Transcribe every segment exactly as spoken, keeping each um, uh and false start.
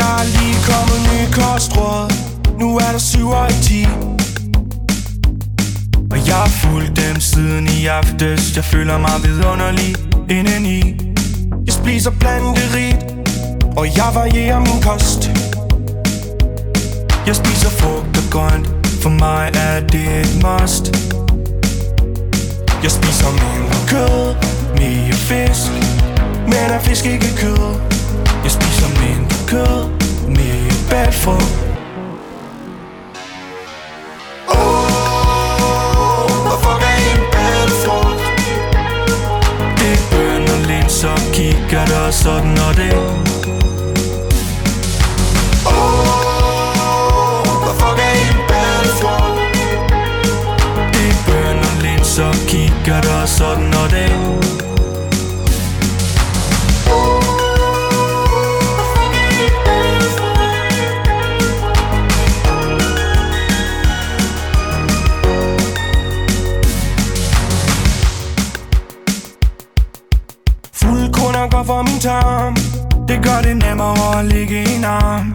Der er lige kommet nye kostråd. Nu er der syv og ti. Og jeg har fulgt dem siden i aftes. Jeg føler mig vidunderlig indeni. Jeg spiser planterigt, og jeg varierer min kost. Jeg spiser frugt og grønt, for mig er det et must. Jeg spiser mindre kød, mere fisk. Men er fisk ikke kød? Jeg spiser mindre kød, mere bælfrugt. Så kigger der sådan og det. Åh, oh, hvorfor kan en bælfrugt? Det er bønner, linser, kigger der sådan og det. Åh, oh, hvorfor kan en bælfrugt? Fuld kunder går for min tarm. Det gør det nemmere at ligge i en arm.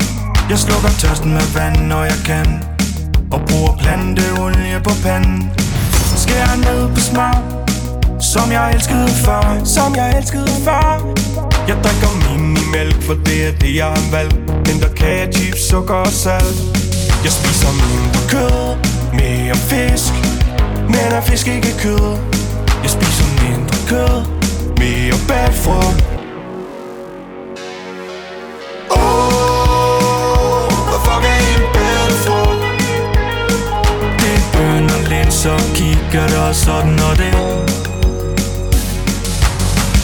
Jeg slukker tørsten med vand, når jeg kan, og bruger planteolie på panden. Skærer ned på smag, som jeg elskede før, som jeg elskede før. Jeg drikker minimælk, for det er det, jeg har valgt. Henter kage, chips, sukker og salt. Jeg spiser mindre kød, mere fisk. Men er fisk ikke kød? Jeg spiser mindre kød, mere bælfrugt. Så kigger der sådan og det.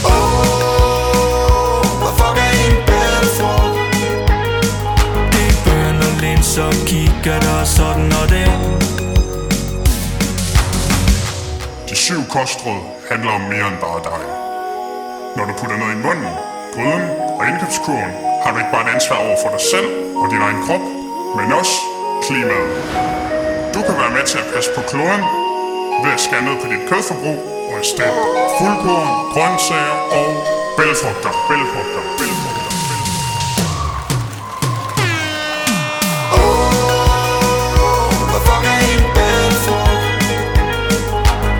Åh, oh, hvorfor kan en bælfrugt? Det er bønner, linser, kigger der sådan og det. De syv kostråd handler om mere end bare dig. Når du putter noget i munden, gryden og indkøbskurven, har du ikke bare et ansvar over for dig selv og din egen krop, men også klimaet. Du kan være med til at passe på kloden ved at skære ned på dit kødforbrug og erstatte fuldkorn, grøntsager og bælfrugter, bælfrugter, bælfrugter. Åh, hvorfor kan en bælfrugt?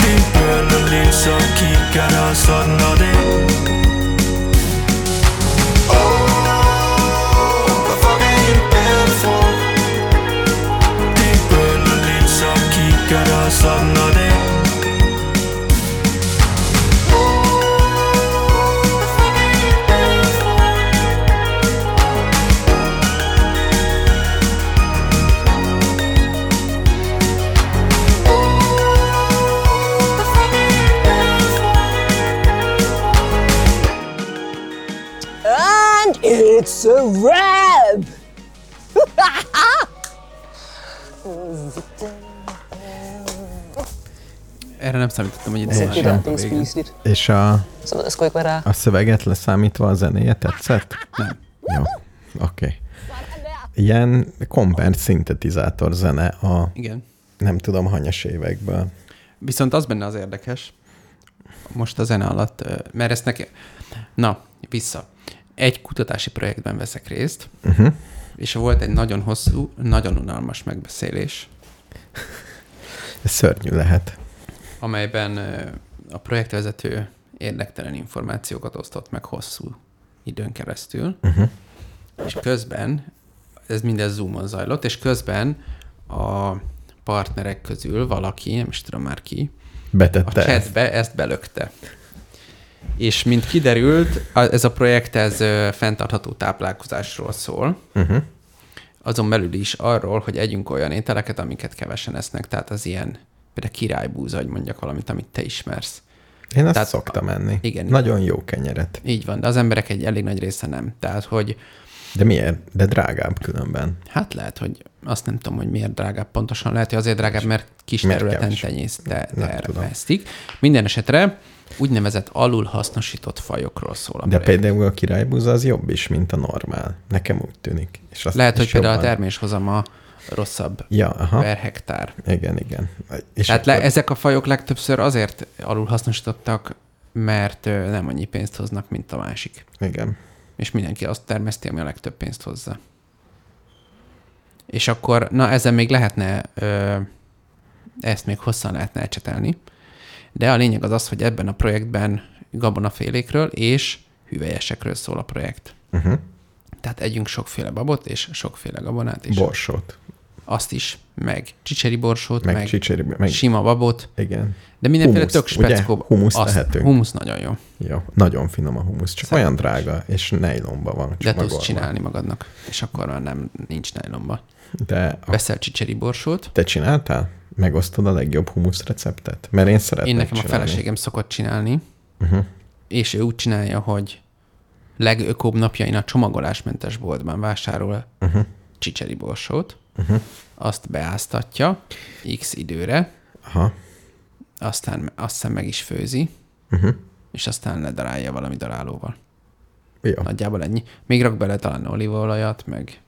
Det er bønner, linser, kigger der sådan og det. Åh, hvorfor kan en bælfrugt? Sådan og det. And it's a wrap! Erre nem számítottam, hogy itt van a végén. És a, a szöveget leszámítva a zenéje tetszett? Nem. Jó, oké. Okay. Ilyen kompert szintetizátor zene a igen. Nem tudom, hanyas évekből. Viszont az benne az érdekes, most a zene alatt, mert ezt neki... Na, vissza. Egy kutatási projektben veszek részt, uh-huh. És volt egy nagyon hosszú, nagyon unalmas megbeszélés. Ez szörnyű lehet. Amelyben a projektvezető érdektelen információkat osztott meg hosszú időn keresztül, uh-huh. És közben, ez minden Zoomon zajlott, és közben a partnerek közül valaki, nem is tudom már ki, betette a chatbe ezt belökte. És mint kiderült, ez a projekt ez fenntartható táplálkozásról szól, uh-huh. Azon belül is arról, hogy együnk olyan ételeket, amiket kevesen esznek, tehát az ilyen például királybúza, hogy mondjak valamit, amit te ismersz. Én azt tehát, szoktam enni. Igen. Nagyon jó kenyeret. Így van, de az emberek egy elég nagy része nem. Tehát, hogy... De miért? De drágább különben. Hát lehet, hogy azt nem tudom, hogy miért drágább pontosan. Lehet, hogy azért drágább, mert kis miért területen tenyésztik. Minden esetre úgynevezett alulhasznosított fajokról szól. De például a királybúza az jobb is, mint a normál. Nekem úgy tűnik. És azt lehet, hogy például jobban... a terméshozama rosszabb ja, per hektár. Igen, igen. És tehát akkor... le, ezek a fajok legtöbbször azért alulhasznosítottak, mert nem annyi pénzt hoznak, mint a másik. Igen. És mindenki azt termeszti, ami a legtöbb pénzt hozza. és akkor, na ezzel még lehetne, ö, ezt még hosszan lehetne ecsetelni, de a lényeg az az, hogy ebben a projektben gabonafélékről és hüvelyesekről szól a projekt. Uh-huh. Tehát együnk sokféle babot és sokféle gabonát. És borsót. Azt is, meg csicseri borsót, meg, meg, csicseri, meg sima babot. Igen. De mindenféle tök speckó. Humusz lehetünk. Humusz nagyon jó. Jó. Nagyon finom a humusz, csak Szerint. olyan drága, és nejlomba van. Csak de magolva. Tudsz csinálni magadnak, és akkor már nem, nincs nejlomba. De a... Veszel csicseri borsót. Te csináltál? Megosztod a legjobb humusz receptet? Mert én szeretném Én nekem csinálni. A feleségem szokott csinálni, uh-huh. és ő úgy csinálja, hogy legökóbb napjain a csomagolásmentes boltban vásárol uh-huh. csicseri borsót, uh-huh. azt beáztatja x időre, Aha. aztán, aztán meg is főzi, uh-huh. és aztán ledarálja valami darálóval. Ja. Nagyjából ennyi. Még rak bele talán olívaolajat, meg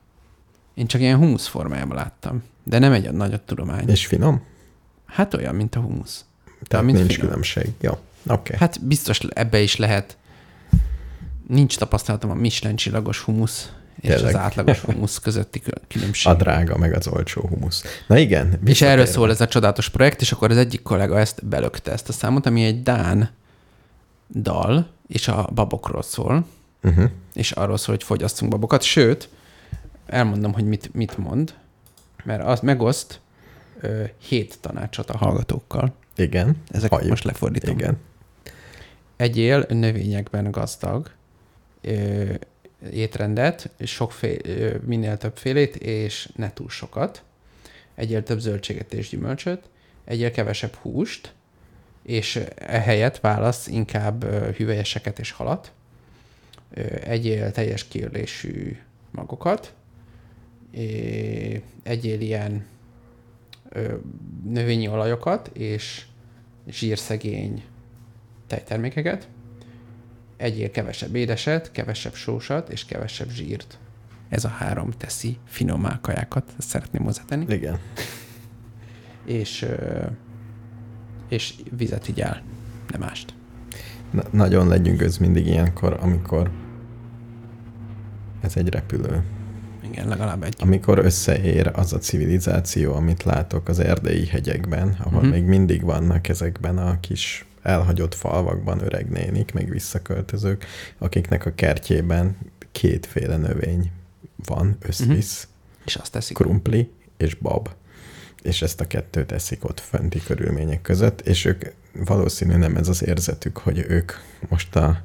én csak ilyen humusz formájában láttam, de nem egy nagy tudomány. És finom? Hát olyan, mint a humusz. Tehát mint nincs finom. Különbség. Jó. Okay. Hát biztos ebbe is lehet. Nincs tapasztalatom a Michelin csillagos humusz és Tényleg. az átlagos humusz közötti különbség. A drága meg az olcsó humusz. Na igen. És erről szól ez a csodálatos projekt, és akkor az egyik kollega ezt belökte, ezt a számot, ami egy dán dal, és a babokról szól, uh-huh. és arról szól, hogy fogyasszunk babokat. Sőt, elmondom, hogy mit, mit mond, mert az megoszt ö, hét tanácsot a hallgatókkal. Igen. Ezeket Halljuk. most lefordítom. Igen. Egyél növényekben gazdag ö, étrendet, sokfél, ö, minél többfélét, és ne túl sokat. Egyél több zöldséget és gyümölcsöt, egyél kevesebb húst, és ehelyett válasz inkább ö, hüvelyeseket és halat. Ö, egyél teljes kiörlésű magokat, egyél ilyen ö, növényi olajokat és zsírszegény tejtermékeket, egyél kevesebb édeset, kevesebb sósat és kevesebb zsírt. Ez a három teszi finomá kajákat, ezt szeretném hozzátenni. Igen. és, ö, és vizet igyál, nem mást. Na, nagyon legyűgöz mindig ilyenkor, amikor ez egy repülő. Igen, legalább egy. Amikor összeér az a civilizáció, amit látok az erdélyi hegyekben, ahol uh-huh. még mindig vannak ezekben a kis elhagyott falvakban öreg nénik, meg visszaköltözők, akiknek a kertjében kétféle növény van, összvisz, uh-huh. és azt teszik. Krumpli és bab. És ezt a kettőt eszik ott fönti körülmények között, és ők valószínű nem ez az érzetük, hogy ők most a,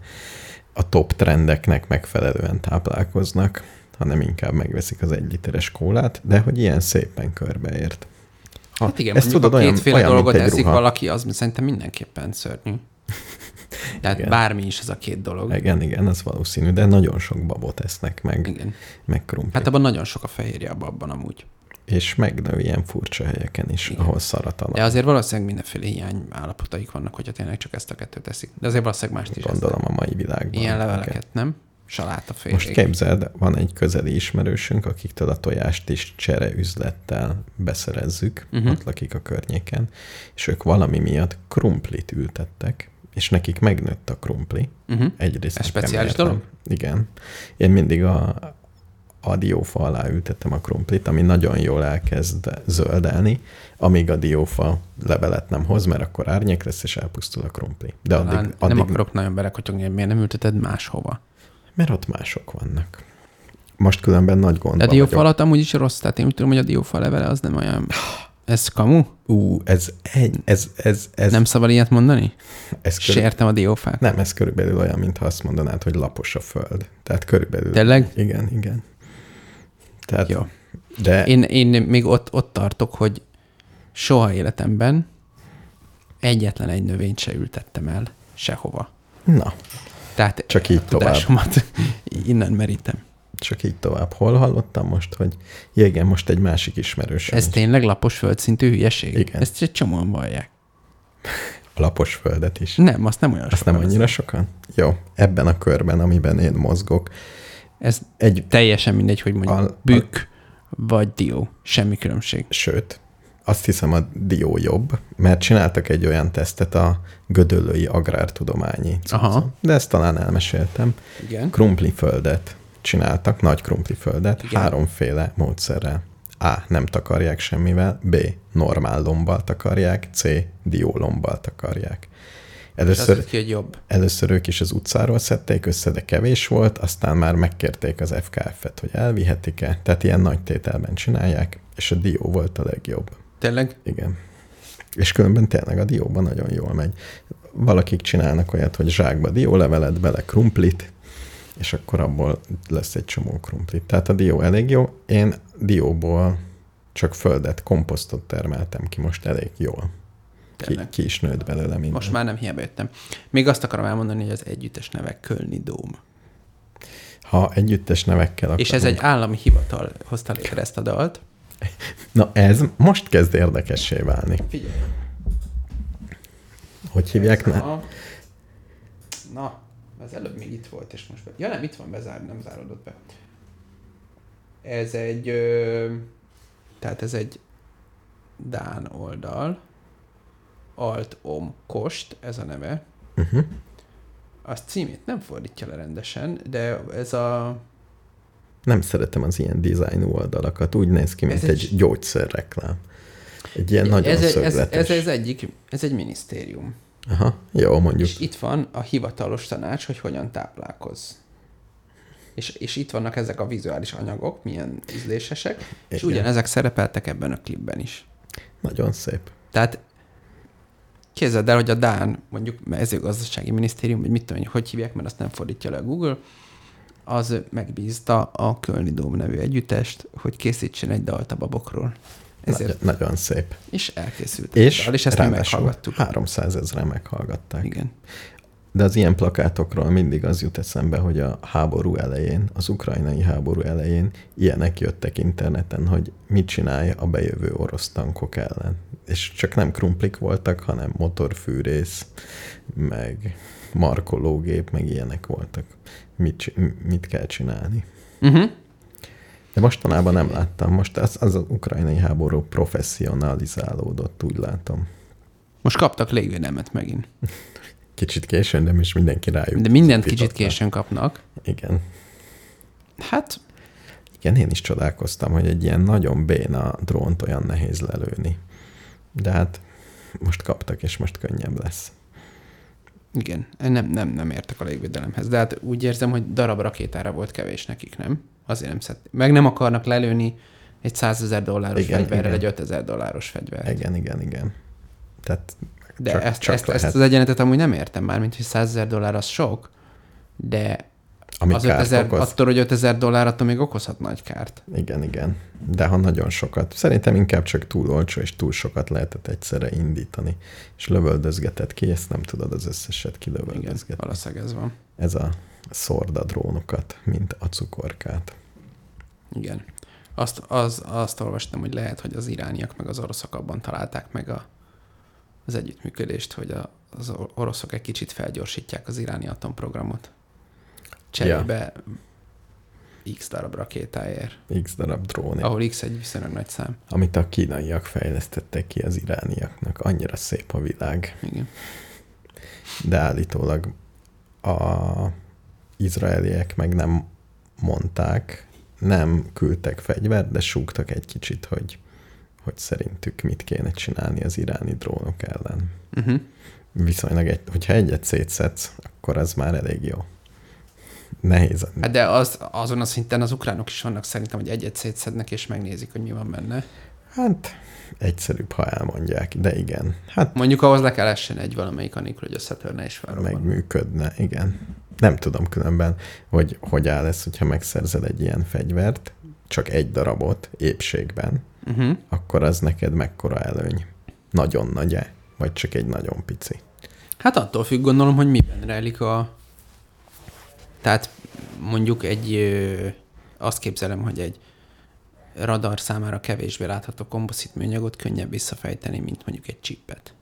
a top trendeknek megfelelően táplálkoznak, hanem inkább megveszik az egy literes kólát, de hogy ilyen szépen körbeért. Ha hát igen, ezt tudod, a kétféle olyan, dolgot eszik ruha. Valaki, az szerintem mindenképpen szörnyű. Tehát igen. Bármi is az a két dolog. Igen, igen, az valószínű, de nagyon sok babot esznek meg, igen. meg krumplit. Hát abban nagyon sok a fehérje a babban amúgy. És megnő ilyen furcsa helyeken is, igen. ahol szaratalan. De azért valószínűleg mindenféle hiány állapotaik vannak, hogyha tényleg csak ezt a kettőt eszik. De azért valószínűleg mást is Gondolom esznek. a mai világban. Ilyen leveleket, okay. nem? Salátafélék. Most képzeld, van egy közeli ismerősünk, akiktől a tojást is csereüzlettel beszerezzük, uh-huh. ott lakik a környéken, és ők valami miatt krumplit ültettek, és nekik megnőtt a krumpli. Uh-huh. Egyrészt. Ez speciális dolog? Igen. Én mindig a, a diófa alá ültettem a krumplit, ami nagyon jól elkezd zöldelni, amíg a diófa levelet nem hoz, mert akkor árnyék lesz, és elpusztul a krumpli. De addig, addig, nem addig... akarok nagyon belekotyogni, miért nem ülteted máshova? Mert ott mások vannak. Most különben nagy gondban vagyok. A diófalat amúgy is rossz, tehát én tudom, hogy a diófa levele az nem olyan... Ez kamu? Ú, ez egy... Ez, ez, ez... Nem szabad ilyet mondani? Ez körül... Sértem a diófát. Nem, ez körülbelül olyan, mintha azt mondanád, hogy lapos a föld. Tehát körülbelül... Tényleg? Igen, igen. Tehát... Jó. De... Én, én még ott, ott tartok, hogy soha életemben egyetlen egy növényt se ültettem el sehova. Na... Tehát csak így tovább. Innen merítem. Csak így tovább. Hol hallottam most, hogy ja, igen, most egy másik ismerős. Ez is. Tényleg lapos földszintű hülyeség? Igen. Ezt egy csomóan vallják. A lapos földet is. Nem, azt nem olyan azt sokan. Azt nem annyira az. sokan? Jó. Ebben a körben, amiben én mozgok. Ez egy teljesen mindegy, hogy mondjuk a, bükk a... vagy dió. Semmi különbség. Sőt, azt hiszem a dió jobb, mert csináltak egy olyan tesztet a Gödöllői Agrár Tudományi. Aha. De ezt talán elmeséltem. Igen. Krumpliföldet csináltak, nagy krumpliföldet, háromféle módszerrel. A. Nem takarják semmivel, B. normál lombbal takarják, C. diólombbal takarják. Először, jobb. először ők is az utcáról szedték össze, de kevés volt, aztán már megkérték az ef ká ef-et, hogy elvihetik-e, tehát ilyen nagy tételben csinálják, és a dió volt a legjobb. Tényleg? Igen. És különben tényleg a dióban nagyon jól megy. Valakik csinálnak olyat, hogy zsákba diólevelet, bele krumplit, és akkor abból lesz egy csomó krumplit. Tehát a dió elég jó. Én dióból csak földet, komposztot termeltem ki most elég jól. Ki, ki is nőtt belőle minden. Most már nem hiába jöttem. Még azt akarom elmondani, hogy az együttes neve Kölni Dóm. Ha együttes nevekkel akarunk. És ez egy állami hivatal hozta létre ezt a dalt. Na ez most kezd érdekessé válni. Figyelj. Hogy hívják? Na, Na az előbb még itt volt, és most... Be... Ja nem, itt van, bezár, nem zárodott be. Ez egy... Ö... Tehát ez egy dán oldal. Alt-Om-Kost, ez a neve. Uh-huh. Az címét nem fordítja le rendesen, de ez a... Nem szeretem az ilyen dizájnú oldalakat. Úgy néz ki, mint egy, egy gyógyszerreklám. Egy ilyen nagyon ez, szögletes. Ez, ez, ez, egyik, ez egy minisztérium. Aha, jó, mondjuk. És itt van a hivatalos tanács, hogy hogyan táplálkozz. És, és itt vannak ezek a vizuális anyagok, milyen ízlésesek, igen. És ugyanezek szerepeltek ebben a klipben is. Nagyon szép. Tehát képzeld el, hogy a dán, mondjuk mezőgazdasági minisztérium, vagy mit tudom, hogy hogy hívják, mert azt nem fordítja le a Google, az megbízta a Kölni Dóm nevű együttest, hogy készítsen egy dalt a babokról. Ezért Nagy, nagyon szép. És elkészült. És, dal, és ezt mi meghallgattuk. háromszázezren meghallgatták. Igen. De az ilyen plakátokról mindig az jut eszembe, hogy a háború elején, az ukrajnai háború elején ilyenek jöttek interneten, hogy mit csinálja a bejövő orosz tankok ellen. És csak nem krumplik voltak, hanem motorfűrész, meg markológép, meg ilyenek voltak. Mit, mit kell csinálni. Uh-huh. De mostanában nem láttam. Most az, az, az ukrajnai háború professzionalizálódott, úgy látom. Most kaptak légvédelmet megint. Kicsit későn, de most mindenki rájuk. De mindent kicsit későn kapnak. Igen. Hát. Igen, én is csodálkoztam, hogy egy ilyen nagyon béna drónt olyan nehéz lelőni. De hát most kaptak, és most könnyebb lesz. Igen, nem, nem, nem értek a légvédelemhez. De hát úgy érzem, hogy darab rakétára volt kevés nekik, nem? Azért nem szed... Meg nem akarnak lelőni egy százezer dolláros igen, fegyverrel, igen. Egy ötezer dolláros fegyverrel. Igen, igen, igen. Tehát... De csak, ezt, csak ezt, ezt az egyenetet amúgy nem értem már, mint hogy százezer dollár az sok, de az ötezer, attól, hogy ötezer dollár, attól még okozhat nagy kárt. Igen, igen. De ha nagyon sokat. Szerintem inkább csak túl olcsó és túl sokat lehetett egyszerre indítani. És lövöldözgetett ki, ezt nem tudod az összeset kilövöldözgetni. Igen, valószínűleg ez van. Ez a szórd a drónokat, mint a cukorkát. Igen. Azt, az, azt olvastam, hogy lehet, hogy az irániak meg az oroszok abban találták meg a az együttműködést, hogy a, az oroszok egy kicsit felgyorsítják az iráni atomprogramot. Cserébe ja. X darab rakétáért. X darab drónért. Ahol X egy viszonylag nagy szám. Amit a kínaiak fejlesztettek ki az irániaknak. Annyira szép a világ. Igen. De állítólag az izraeliek meg nem mondták, nem küldtek fegyvert, de súgtak egy kicsit, hogy hogy szerintük mit kéne csinálni az iráni drónok ellen. Uh-huh. Viszonylag, egy, hogyha egyet szétszedsz, akkor az már elég jó. Nehéz. Hát de az, azon a szinten az ukránok is vannak szerintem, hogy egyet szétszednek, és megnézik, hogy mi van benne. Hát egyszerűbb, ha elmondják, de igen. Hát, mondjuk ahhoz le kell essen egy valamelyik anikul, hogy összetörne és felrobban. Megműködne, igen. Nem tudom különben, hogy hogy áll lesz, hogyha megszerzel egy ilyen fegyvert, csak egy darabot épségben, uh-huh. Akkor az neked mekkora előny? Nagyon nagy-e? Vagy csak egy nagyon pici? Hát attól függ, gondolom, hogy miben rejlik a... Tehát mondjuk egy... Ö, azt képzelem, hogy egy radar számára kevésbé látható komposztműanyagot könnyebb visszafejteni, mint mondjuk egy csippet.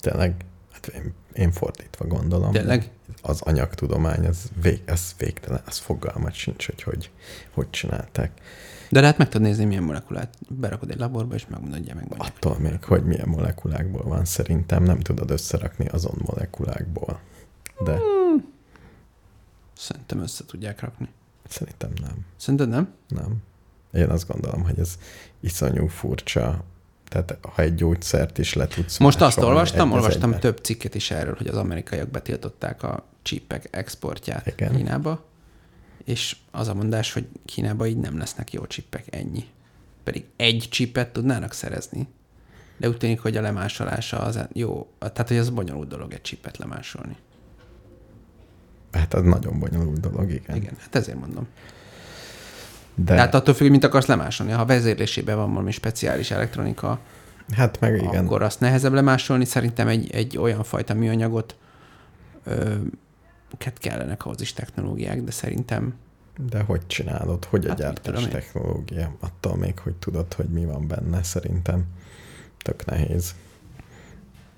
Tényleg? Hát én, én fordítva gondolom. Tényleg? Az anyagtudomány, az, vég, az végtelen, az fogalmat sincs, hogy hogy, hogy csinálták. De lehet meg tudod nézni, milyen molekulát berakod egy laborba, és megmondod, hogy megmondják. Attól meg, még, hogy milyen molekulákból van, szerintem nem tudod összerakni azon molekulákból. De... Hmm. Szerintem össze tudják rakni. Szerintem nem. Szerinted nem? Nem. Én azt gondolom, hogy ez iszonyú furcsa. Tehát ha egy gyógyszert is le tudsz... Most azt olvastam, olvastam egyben. Több cikket is erről, hogy az amerikaiak betiltották a csípek exportját Igen. Kínába, és az a mondás, hogy Kínába így nem lesznek jó csípek, ennyi. Pedig egy csípet tudnának szerezni, de úgy tűnik, hogy a lemásolása az jó, tehát hogy az bonyolult dolog egy csípet lemásolni. Hát az nagyon bonyolult dolog, igen. Igen, hát ezért mondom. De... Tehát attól függ, mint akarsz lemásolni. Ha vezérlésében van valami speciális elektronika, hát meg igen. Akkor azt nehezebb lemásolni. Szerintem egy, egy olyan fajta műanyagot ö, kellenek ahhoz is technológiák, de szerintem... De hogy csinálod? Hogy hát a gyártás technológia? Attól még, hogy tudod, hogy mi van benne, szerintem tök nehéz.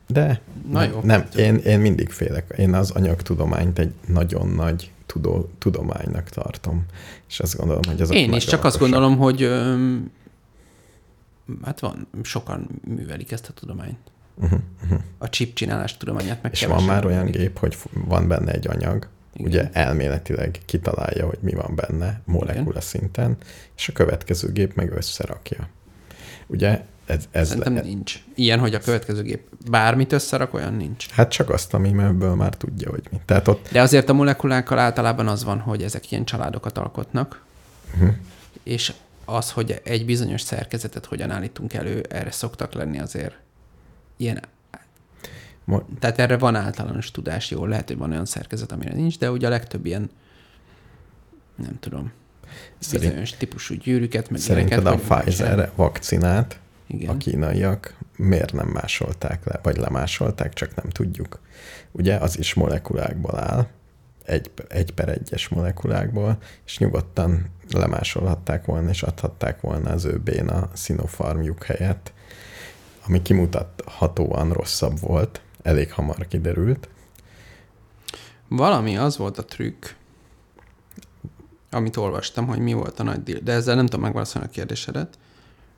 De Na jó, nem, hát, én, én mindig félek. Én az anyagtudományt egy nagyon nagy tudó, tudománynak tartom. És azt gondolom, hogy azok Én is csak azt gondolom, hogy öm, hát van, sokan művelik ezt a tudományt. Uh-huh, uh-huh. A chip csinálás tudományát meg És van már művelik. Olyan gép, hogy van benne egy anyag, Igen. ugye elméletileg kitalálja, hogy mi van benne molekula Igen. szinten, és a következő gép meg összerakja. Ugye Ez, ez Szerintem lehet. Nincs. Ilyen, hogy a következő gép bármit összerak, olyan nincs. Hát csak azt, ami ebből már tudja, hogy mi. Tehát ott... De azért a molekulákkal általában az van, hogy ezek ilyen családokat alkotnak, uh-huh. és az, hogy egy bizonyos szerkezetet hogyan állítunk elő, erre szoktak lenni azért ilyen... Mo... Tehát erre van általános tudás, jól lehet, hogy van olyan szerkezet, amire nincs, de ugye a legtöbb ilyen, nem tudom, Szerint... bizonyos típusú gyűrűket, meg Szerinted a Pfizer vakcinát, Igen. a kínaiak miért nem másolták le, vagy lemásolták, csak nem tudjuk. Ugye az is molekulákból áll, egy, egy per egyes molekulákból, és nyugodtan lemásolhatták volna, és adhatták volna az ő-bén a Sinopharmjuk helyett, ami kimutathatóan rosszabb volt, elég hamar kiderült. Valami az volt a trükk, amit olvastam, hogy mi volt a nagy díl, de ezzel nem tudom megválaszolni a kérdésedet,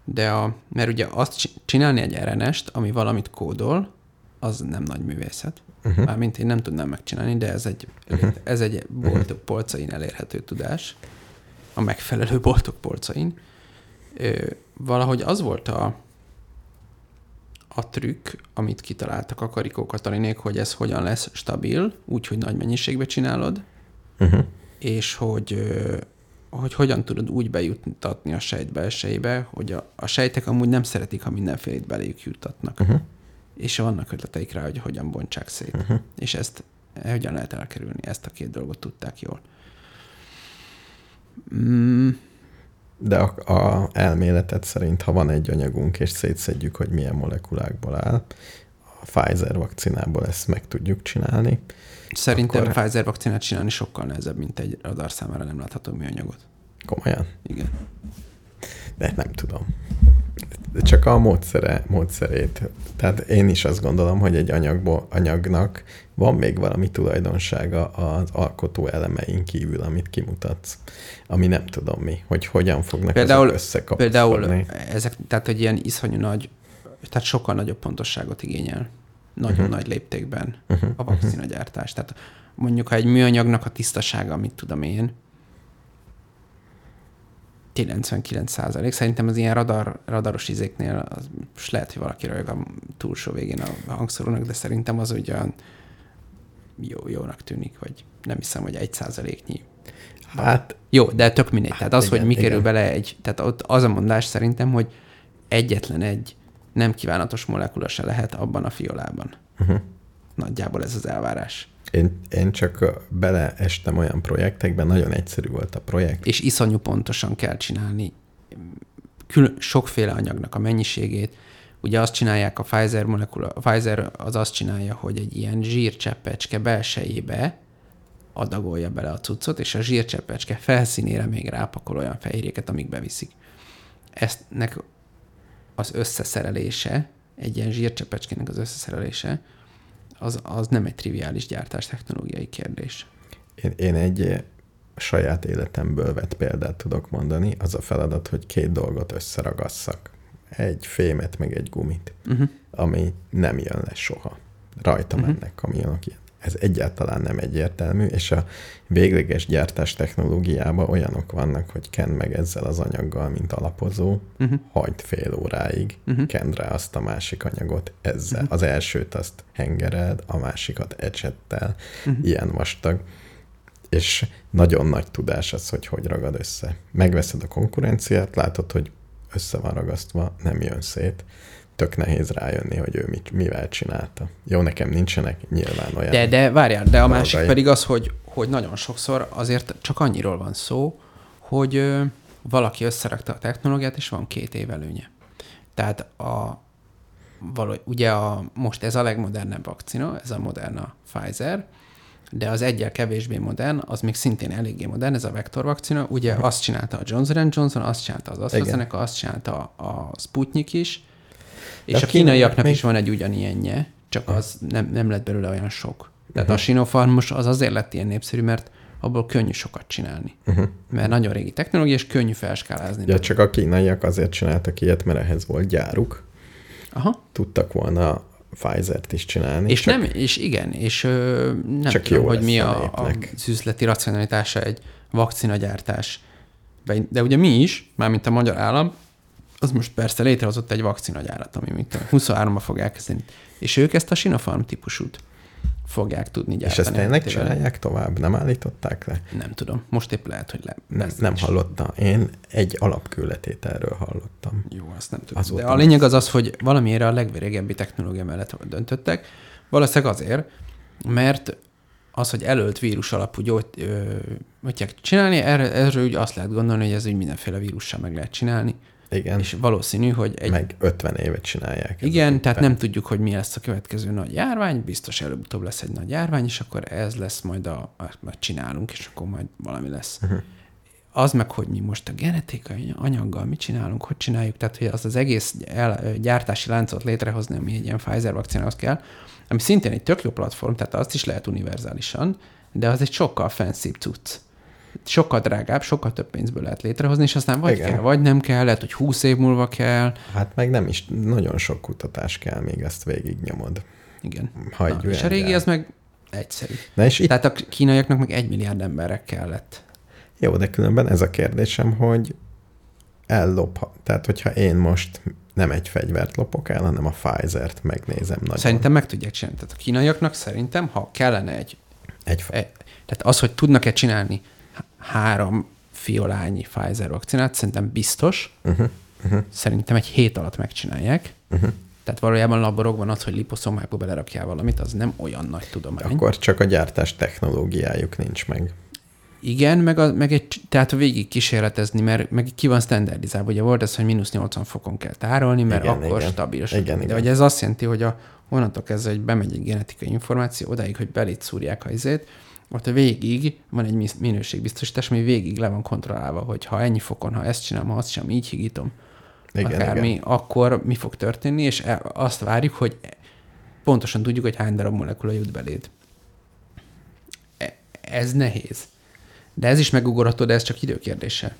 de a, mert ugye azt csinálni egy er en est, ami valamit kódol, az nem nagy művészet. Uh-huh. Mármint én nem tudnám megcsinálni, de ez egy, uh-huh. ez egy boltok polcain elérhető tudás, a megfelelő boltok polcain. Ö, valahogy az volt a, a trükk, amit kitaláltak a Karikó Katalinék, hogy ez hogyan lesz stabil, úgyhogy nagy mennyiségbe csinálod, uh-huh. és hogy... hogy hogyan tudod úgy bejuttatni a sejt belsejébe, hogy a, a sejtek amúgy nem szeretik, ha mindenfélét beléjük juttatnak. Uh-huh. És vannak ötleteik rá, hogy hogyan bontsák szét. Uh-huh. És ezt hogyan lehet elkerülni. Ezt a két dolgot tudták jól. Mm. De a, a elméleted szerint, ha van egy anyagunk, és szétszedjük, hogy milyen molekulákból áll, a Pfizer vakcinából ezt meg tudjuk csinálni. Szerintem akkor... a Pfizer vakcinát csinálni sokkal nehezebb, mint egy radar számára nem látható műanyagot. Komolyan? Igen. De nem tudom. Csak a módszere, módszerét. Tehát én is azt gondolom, hogy egy anyagból, anyagnak van még valami tulajdonsága az alkotó elemein kívül, amit kimutatsz. Ami nem tudom mi, hogy hogyan fognak például, ezek összekapaszkodni. Például ezek, tehát egy ilyen iszonyú nagy, tehát sokkal nagyobb pontosságot igényel. Nagyon uh-huh. nagy léptékben uh-huh. a vakcinagyártás. Tehát mondjuk, ha egy műanyagnak a tisztasága, amit tudom én, kilencvenkilenc százalék. Szerintem az ilyen radar, radaros izéknél az, lehet, hogy valaki rajog a túlsó végén a hangszorónak, de szerintem az ugyan jó, jónak tűnik, vagy nem hiszem, hogy egy százaléknyi. Hát... Jó, de tök mindegy. Hát, tehát az, igen, hogy mi igen. kerül bele egy... Tehát ott az a mondás szerintem, hogy egyetlen egy nem kívánatos molekula se lehet abban a fiolában. Uh-huh. Nagyjából ez az elvárás. Én, én csak beleestem olyan projektekben, nagyon egyszerű volt a projekt. És iszonyú pontosan kell csinálni külön, sokféle anyagnak a mennyiségét. Ugye azt csinálják a Pfizer molekula, a Pfizer az azt csinálja, hogy egy ilyen zsírcseppecske belsejébe adagolja bele a cuccot, és a zsírcseppecske felszínére még rápakol olyan fehérjéket, amik beviszik. Ezt nek az összeszerelése, egy ilyen zsírcsepecskének az összeszerelése, az, az nem egy triviális gyártás technológiai kérdés. Én, én egy saját életemből vett példát tudok mondani. Az a feladat, hogy két dolgot összeragasszak. Egy fémet, meg egy gumit, uh-huh. ami nem jön le soha. Rajta uh-huh. mennek kamionok ilyen. Ez egyáltalán nem egyértelmű, és a végleges gyártás technológiában olyanok vannak, hogy kend meg ezzel az anyaggal, mint alapozó, uh-huh. hagyd fél óráig, uh-huh. kend rá azt a másik anyagot ezzel. Uh-huh. Az elsőt azt hengereld, a másikat ecsettel, uh-huh. ilyen vastag. És nagyon nagy tudás az, hogy hogy ragad össze. Megveszed a konkurenciát, látod, hogy össze van ragasztva, nem jön szét. Tök nehéz rájönni, hogy ő mit, mivel csinálta. Jó, nekem nincsenek nyilván olyan. De, de várjál, de a dolgai. Másik pedig az, hogy, hogy nagyon sokszor azért csak annyiról van szó, hogy ö, valaki összerakta a technológiát, és van két év előnye. Tehát a, valahogy, ugye a, most ez a legmodernebb vakcina, ez a Moderna Pfizer, de az egyel kevésbé modern, az még szintén eléggé modern, ez a vektorvakcina, ugye azt csinálta a Johnson és Johnson, azt csinálta az AstraZeneca, azt csinálta a Sputnik is, és de a kínaiaknak még... is van egy ugyanilyenje, csak ah. az nem, nem lett belőle olyan sok. Tehát uh-huh. a Sinopharmos az azért lett ilyen népszerű, mert abból könnyű sokat csinálni. Uh-huh. Mert nagyon régi technológia, és könnyű felskálázni. Ja, csak a kínaiak azért csináltak ilyet, mert ehhez volt gyáruk. Aha. Tudtak volna Pfizer-t is csinálni. És, csak... nem, és igen, és ö, nem csak tudom, hogy mi a, a, az üzleti racionalitása egy vakcinagyártás. De ugye mi is, mármint a magyar állam, az most persze létrehozott egy vakcinagyárat, ami mint huszonháromban fog elkezdeni. És ők ezt a Sinopharm típusút fogják tudni gyártani. És ezt tényleg csinálják tovább? Nem állították le? Nem tudom. Most épp lehet, hogy le. Nem, nem hallottam. Én egy alapkőletételről hallottam. Jó, azt nem tudom. Azóta de a lényeg az az, hogy valamiért a legrégebbi technológia mellett döntöttek. Valószínűleg azért, mert az, hogy elölt vírus alapú gyógyt, hogy csinálni, erről, erről úgy azt lehet gondolni, hogy ez úgy mindenféle vírussal meg lehet csinálni. Igen. És valószínű, hogy... Egy... Meg ötven évet csinálják. Igen, tehát éppen. Nem tudjuk, hogy mi lesz a következő nagy járvány, biztos előbb-utóbb lesz egy nagy járvány, és akkor ez lesz majd a... Majd csinálunk, és akkor majd valami lesz. Uh-huh. Az meg, hogy mi most a genetikai anyaggal mit csinálunk, hogy csináljuk, tehát hogy az az egész el, gyártási láncot létrehozni, ami egy ilyen Pfizer vakcinához kell, ami szintén egy tök jó platform, tehát azt is lehet univerzálisan, de az egy sokkal fancybb cucc. Sokkal drágább, sokkal több pénzből lehet létrehozni, és aztán vagy igen. kell, vagy nem kell, lehet, hogy húsz év múlva kell. Hát meg nem is, nagyon sok kutatás kell, még ezt végignyomod. Igen. Na, és a régi az meg egyszerű. Na és tehát itt... a kínaiaknak meg egy milliárd emberek kellett. Jó, de különben ez a kérdésem, hogy ellophat. Tehát, hogyha én most nem egy fegyvert lopok el, hanem a Pfizer-t megnézem nagyon. Szerintem meg tudják csinálni. Tehát a kínaiaknak szerintem, ha kellene egy... egy... egy... Tehát az, hogy tudnak-e csinálni három fiolányi Pfizer vakcinát, szerintem biztos. Uh-huh, uh-huh. Szerintem egy hét alatt megcsinálják. Uh-huh. Tehát valójában laborokban az, hogy liposzomákba belerakjál valamit, az nem olyan nagy tudomány. De akkor csak a gyártás technológiájuk nincs meg. Igen, meg, a, meg egy, tehát végig kísérletezni, mert meg ki van standardizálva. Ugye volt ez, hogy mínusz nyolcvan fokon kell tárolni, mert igen, akkor stabil. De ugye ez azt jelenti, hogy a, onnantól kezdve, hogy bemegy egy genetikai információ, odáig, hogy belét szúrják a izét, ott a végig van egy minőségbiztosítás, ami végig le van kontrollálva, hogy ha ennyi fokon, ha ezt csinálom, ha azt sem, így higítom, igen, akármi, igen. akkor mi fog történni, és azt várjuk, hogy pontosan tudjuk, hogy hány darab molekula jut beléd. Ez nehéz. De ez is megugorható, de ez csak időkérdése.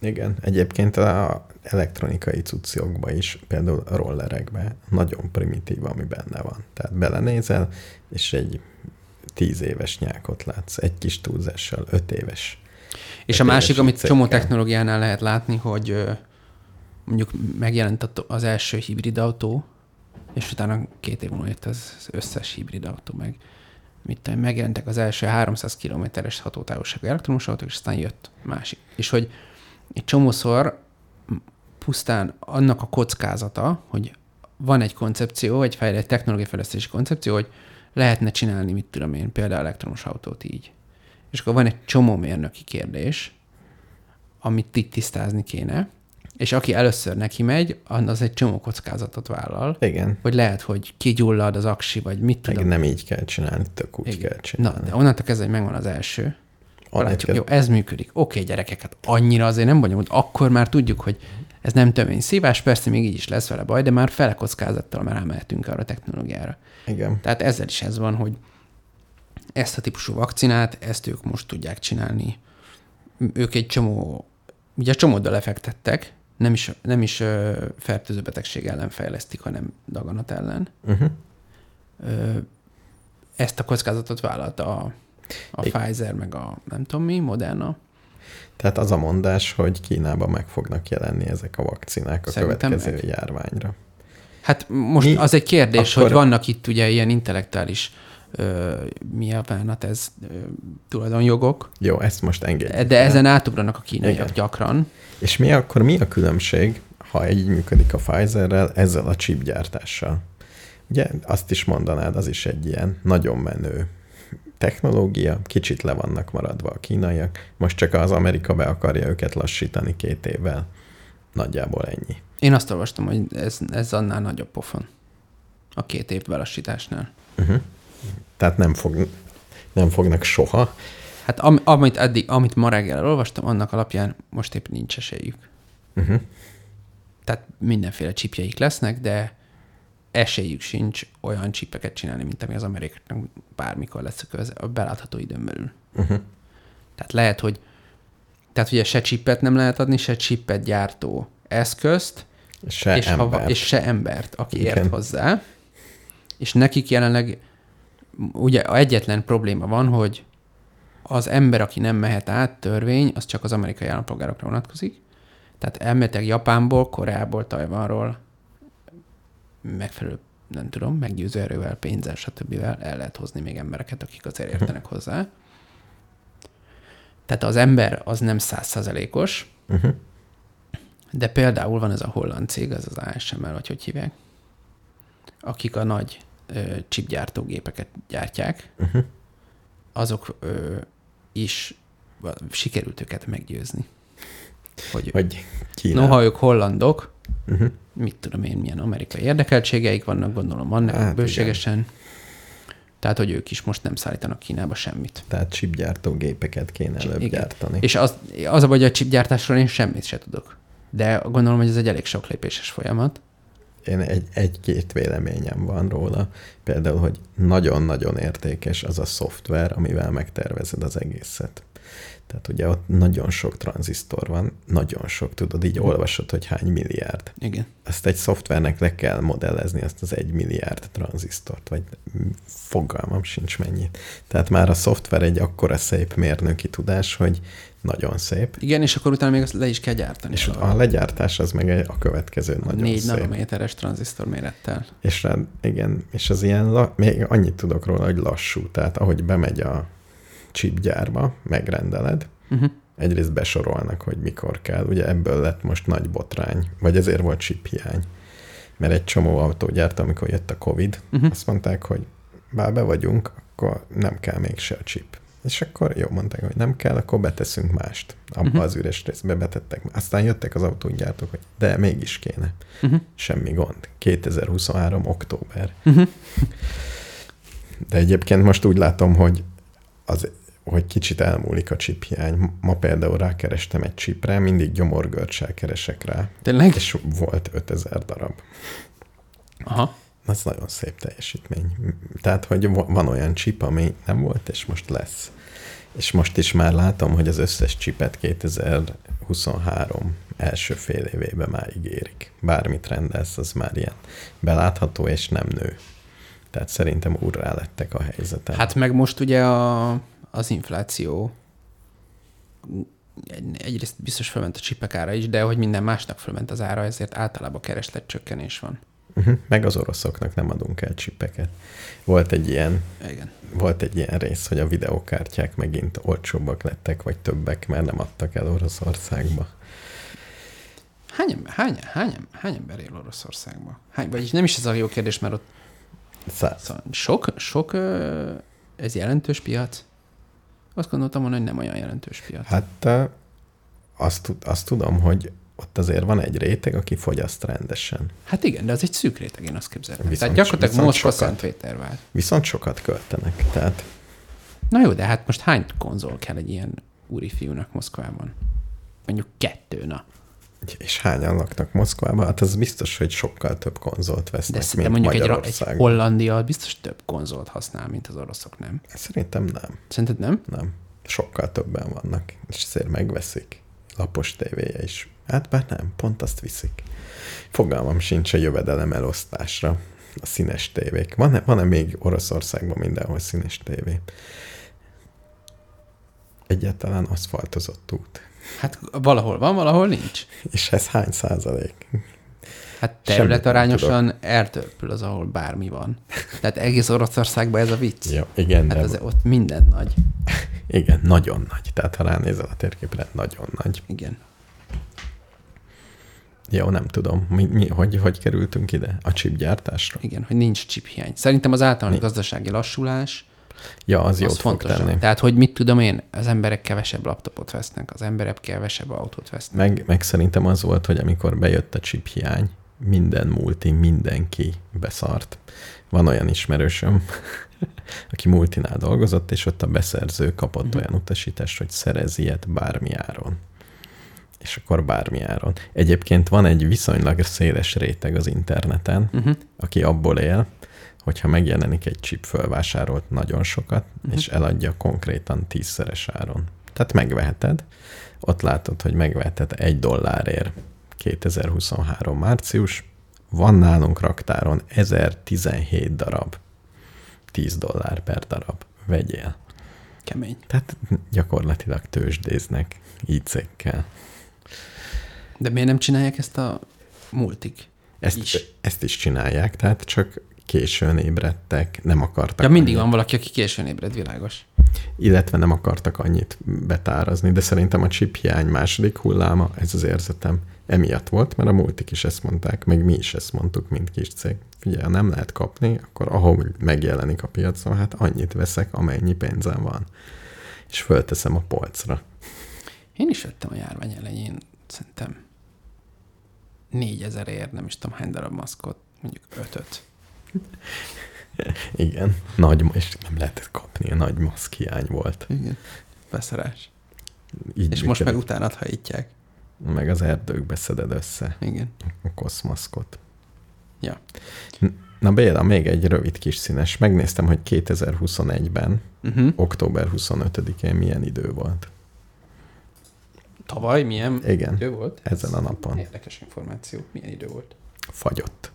Igen, egyébként az elektronikai cucciokba is, például a rollerekbe nagyon primitív, ami benne van. Tehát belenézel, és egy tíz éves nyákot látsz, egy kis túlzással, öt éves. És öt a másik, amit cégkel. Csomó technológiánál lehet látni, hogy mondjuk megjelent az első hibrid autó, és utána két év múlva jött az összes hibrid autó meg. Mit, megjelentek az első háromszáz kilométeres hatótávolságú elektromos autók, és aztán jött másik. És hogy egy csomószor pusztán annak a kockázata, hogy van egy koncepció, egy, fejle, egy technológiafejlesztési koncepció, hogy lehetne csinálni, mit tudom én, például elektromos autót így. És akkor van egy csomó mérnöki kérdés, amit itt tisztázni kéne, és aki először neki megy, az egy csomó kockázatot vállal. Igen. Hogy lehet, hogy kigyullad az aksi, vagy mit tudom. Meg nem így kell csinálni, tök úgy igen. kell csinálni. Na, de onnantól kezdve, hogy megvan az első. Látjuk, jó, ez működik. Oké, gyerekek, hát annyira azért nem bonyolult. Akkor már tudjuk, hogy ez nem töményszívás, persze még így is lesz vele baj, de már fele kockázattal már rámehetünk arra a technológiára. Igen. Tehát ezzel is ez van, hogy ezt a típusú vakcinát, ezt ők most tudják csinálni. Ők egy csomó, ugye csomót belefektettek, nem is, nem is fertőző betegség ellen fejlesztik, hanem daganat ellen. Uh-huh. Ö, ezt a kockázatot vállalta a, a Pfizer, meg a nem tudom mi, Moderna. Tehát az a mondás, hogy Kínában meg fognak jelenni ezek a vakcinák a Szerintem következő meg. járványra. Hát most mi? Az egy kérdés, Akkor... hogy vannak itt ugye ilyen intellektuális Ö, mi a bánat ez ö, tulajdonjogok. Jó, ezt most engedjük. De el. ezen átugranak a kínaiak Igen. gyakran. És mi akkor mi a különbség, ha így működik a Pfizerrel, ezzel a chipgyártással? Ugye azt is mondanád, az is egy ilyen nagyon menő technológia, kicsit le vannak maradva a kínaiak, most csak az Amerika be akarja őket lassítani két évvel. Nagyjából ennyi. Én azt olvastam, hogy ez, ez annál nagyobb pofon. A két év belassításnál. Uh-huh. Tehát nem, fog, nem fognak soha. Hát am, amit, eddig, amit ma reggel elolvastam, annak alapján most épp nincs esélyük. Uh-huh. Tehát mindenféle csipjeik lesznek, de esélyük sincs olyan csipeket csinálni, mint ami az amerikaiaknak bármikor lesz a belátható időn belül. Uh-huh. Tehát lehet, hogy tehát ugye se csipet nem lehet adni, se csipet gyártó eszközt, se és, embert. Ha, és se embert, aki Igen. ért hozzá. És nekik jelenleg ugye egyetlen probléma van, hogy az ember, aki nem mehet át, törvény, az csak az amerikai állampolgárokra vonatkozik. Tehát elméletileg Japánból, Koreából, Tajvanról megfelelő, nem tudom, meggyőző erővel, pénzzel, stb. El lehet hozni még embereket, akik azért értenek hozzá. Tehát az ember az nem száz százalékos, uh-huh. de például van ez a holland cég, ez az á es em el, vagy hogy hívják, akik a nagy chipgyártógépeket gyártják, uh-huh. azok ö, is sikerült őket meggyőzni. Hogy, hogy noha ők hollandok, uh-huh. mit tudom én, milyen amerikai érdekeltségeik vannak, gondolom vannak hát, bőségesen. Igen. Tehát, hogy ők is most nem szállítanak Kínába semmit. Tehát chipgyártógépeket kéne Chip, előbb igen. gyártani. És az, az a baj, hogy a chipgyártásról én semmit se tudok. De gondolom, hogy ez egy elég sok lépéses folyamat. Én egy, egy-két véleményem van róla. Például, hogy nagyon-nagyon értékes az a szoftver, amivel megtervezed az egészet. Tehát ugye ott nagyon sok tranzisztor van, nagyon sok, tudod, így olvasod, hogy hány milliárd. Igen. Azt egy szoftvernek le kell modellezni, azt az egy milliárd tranzisztort, vagy fogalmam sincs mennyit. Tehát már a szoftver egy akkora szép mérnöki tudás, hogy nagyon szép. Igen, és akkor utána még azt le is kell gyártani. És a legyártás az meg a következő nagyon négy szép. Négy nanométeres tranzisztor mérettel. És rá, igen, és az ilyen, la, még annyit tudok róla, hogy lassú, tehát ahogy bemegy a chipgyárba, megrendeled, uh-huh. egyrészt besorolnak, hogy mikor kell. Ugye ebből lett most nagy botrány, vagy ezért volt chiphiány. Mert egy csomó autógyártó, amikor jött a Covid, uh-huh. azt mondták, hogy bár be vagyunk, akkor nem kell mégse a chip. És akkor jó, mondták, hogy nem kell, akkor beteszünk mást. Abba uh-huh. az üres részbe betettek. Aztán jöttek az autógyártók, hogy de mégis kéne. Uh-huh. Semmi gond. kétezer-huszonhárom. október. Uh-huh. De egyébként most úgy látom, hogy az, hogy kicsit elmúlik a chip hiány. Ma például rákerestem egy chipre, mindig gyomorgörcsel keresek rá. Tényleg? És volt ötezer darab. Aha. Az nagyon szép teljesítmény. Tehát, hogy van olyan chip, ami nem volt, és most lesz. És most is már látom, hogy az összes chipet kétezer-huszonhárom első fél évében már ígérik. Bármit rendelsz, az már ilyen belátható, és nem nő. Tehát szerintem úrrá lettek a helyzeten. Hát meg most ugye a, az infláció egy, egyrészt biztos fölment a csipek ára is, de hogy minden másnak fölment az ára, ezért általában keresletcsökkenés van. Uh-huh. Meg az oroszoknak nem adunk el csipeket. Volt egy ilyen, Igen. volt egy ilyen rész, hogy a videókártyák megint olcsóbbak lettek, vagy többek, mert nem adtak el Oroszországba. Hány, hány, hány, hány ember él Oroszországba? Hány, vagyis nem is ez a jó kérdés, mert ott száz. Sok, sok, ez jelentős piac? Azt gondoltam volna, hogy nem olyan jelentős piac. Hát azt, azt tudom, hogy ott azért van egy réteg, aki fogyaszt rendesen. Hát igen, de az egy szűk réteg, én azt képzeltem. Viszont, tehát gyakorlatilag Moszkva-Szentvéter vár. Viszont sokat költenek, tehát... Na jó, de hát most hány konzol kell egy ilyen úrifiúnak Moszkvában? Mondjuk kettő, na. És hányan laknak Moszkvában? Hát az biztos, hogy sokkal több konzolt vesznek, de mint mondjuk Magyarország. Egy Hollandia biztos több konzolt használ, mint az oroszok, nem? Szerintem nem. Szerinted nem? Nem. Sokkal többen vannak, és azért megveszik. Lapos tévéje is. Hát bár nem, pont azt viszik. Fogalmam sincs a jövedelem elosztásra. a színes tévék. Van-e, van-e még Oroszországban mindenhol színes tévé? Egyáltalán aszfaltozott út. Hát valahol van, valahol nincs. És ez hány százalék? Hát területarányosan eltörpül az, ahol bármi van. Tehát egész Oroszországban ez a vicc. Jó, igen. Hát az, ott minden nagy. Igen, nagyon nagy. Tehát ha ránézel a térképre, nagyon nagy. Igen. Jó, nem tudom. Mi, mi, hogy, hogy kerültünk ide? A csipgyártásra? Igen, hogy nincs csiphiány. Szerintem az általános gazdasági lassulás ja, az, az fontos. Tehát, hogy mit tudom én, az emberek kevesebb laptopot vesznek, az emberek kevesebb autót vesznek. Meg, meg szerintem az volt, hogy amikor bejött a csiphiány, minden multi, mindenki beszart. Van olyan ismerősöm, aki multinál dolgozott, és ott a beszerző kapott uh-huh. olyan utasítást, hogy szerez ilyet bármi áron. És akkor bármi áron. Egyébként van egy viszonylag széles réteg az interneten, uh-huh. aki abból él, hogyha megjelenik egy chip, fölvásárolt nagyon sokat, uh-huh. és eladja konkrétan tízszeres áron. Tehát megveheted. Ott látod, hogy megveheted egy dollárért kétezer-huszonhárom március. Van nálunk raktáron ezertizenhét darab. tíz dollár per darab. Vegyél. Kemény. Tehát gyakorlatilag tőzsdéznek í cé-kkel. De miért nem csinálják ezt a multik? Ezt is, ezt is csinálják, tehát csak későn ébredtek, nem akartak. Ja, mindig annyit. Van valaki, aki későn ébred, világos. Illetve nem akartak annyit betárazni, de szerintem a csiphiány második hulláma, ez az érzetem, emiatt volt, mert a multik is ezt mondták, meg mi is ezt mondtuk, mint kis cég. Figyelj, ha nem lehet kapni, akkor ahogy megjelenik a piacon, hát annyit veszek, amennyi pénzem van. És fölteszem a polcra. Én is vettem a járvány elején, szerintem négyezer ér, nem is tudom hány darab maszkot, mondjuk ötöt. Igen, nagy, és nem lehetett kapni, a nagy maszk hiány volt. Igen, beszerás. Így és most meg utánad hajítják. Meg az erdőkbe szeded össze. Igen. A koszmaszkot. Ja. Na Béla, még egy rövid kis színes. Megnéztem, hogy kétezer-huszonegyben, uh-huh. október huszonötödikén milyen idő volt. Tavaly milyen Igen. idő volt? Ezen a napon. Érdekes információ. Milyen idő volt? Fagyott.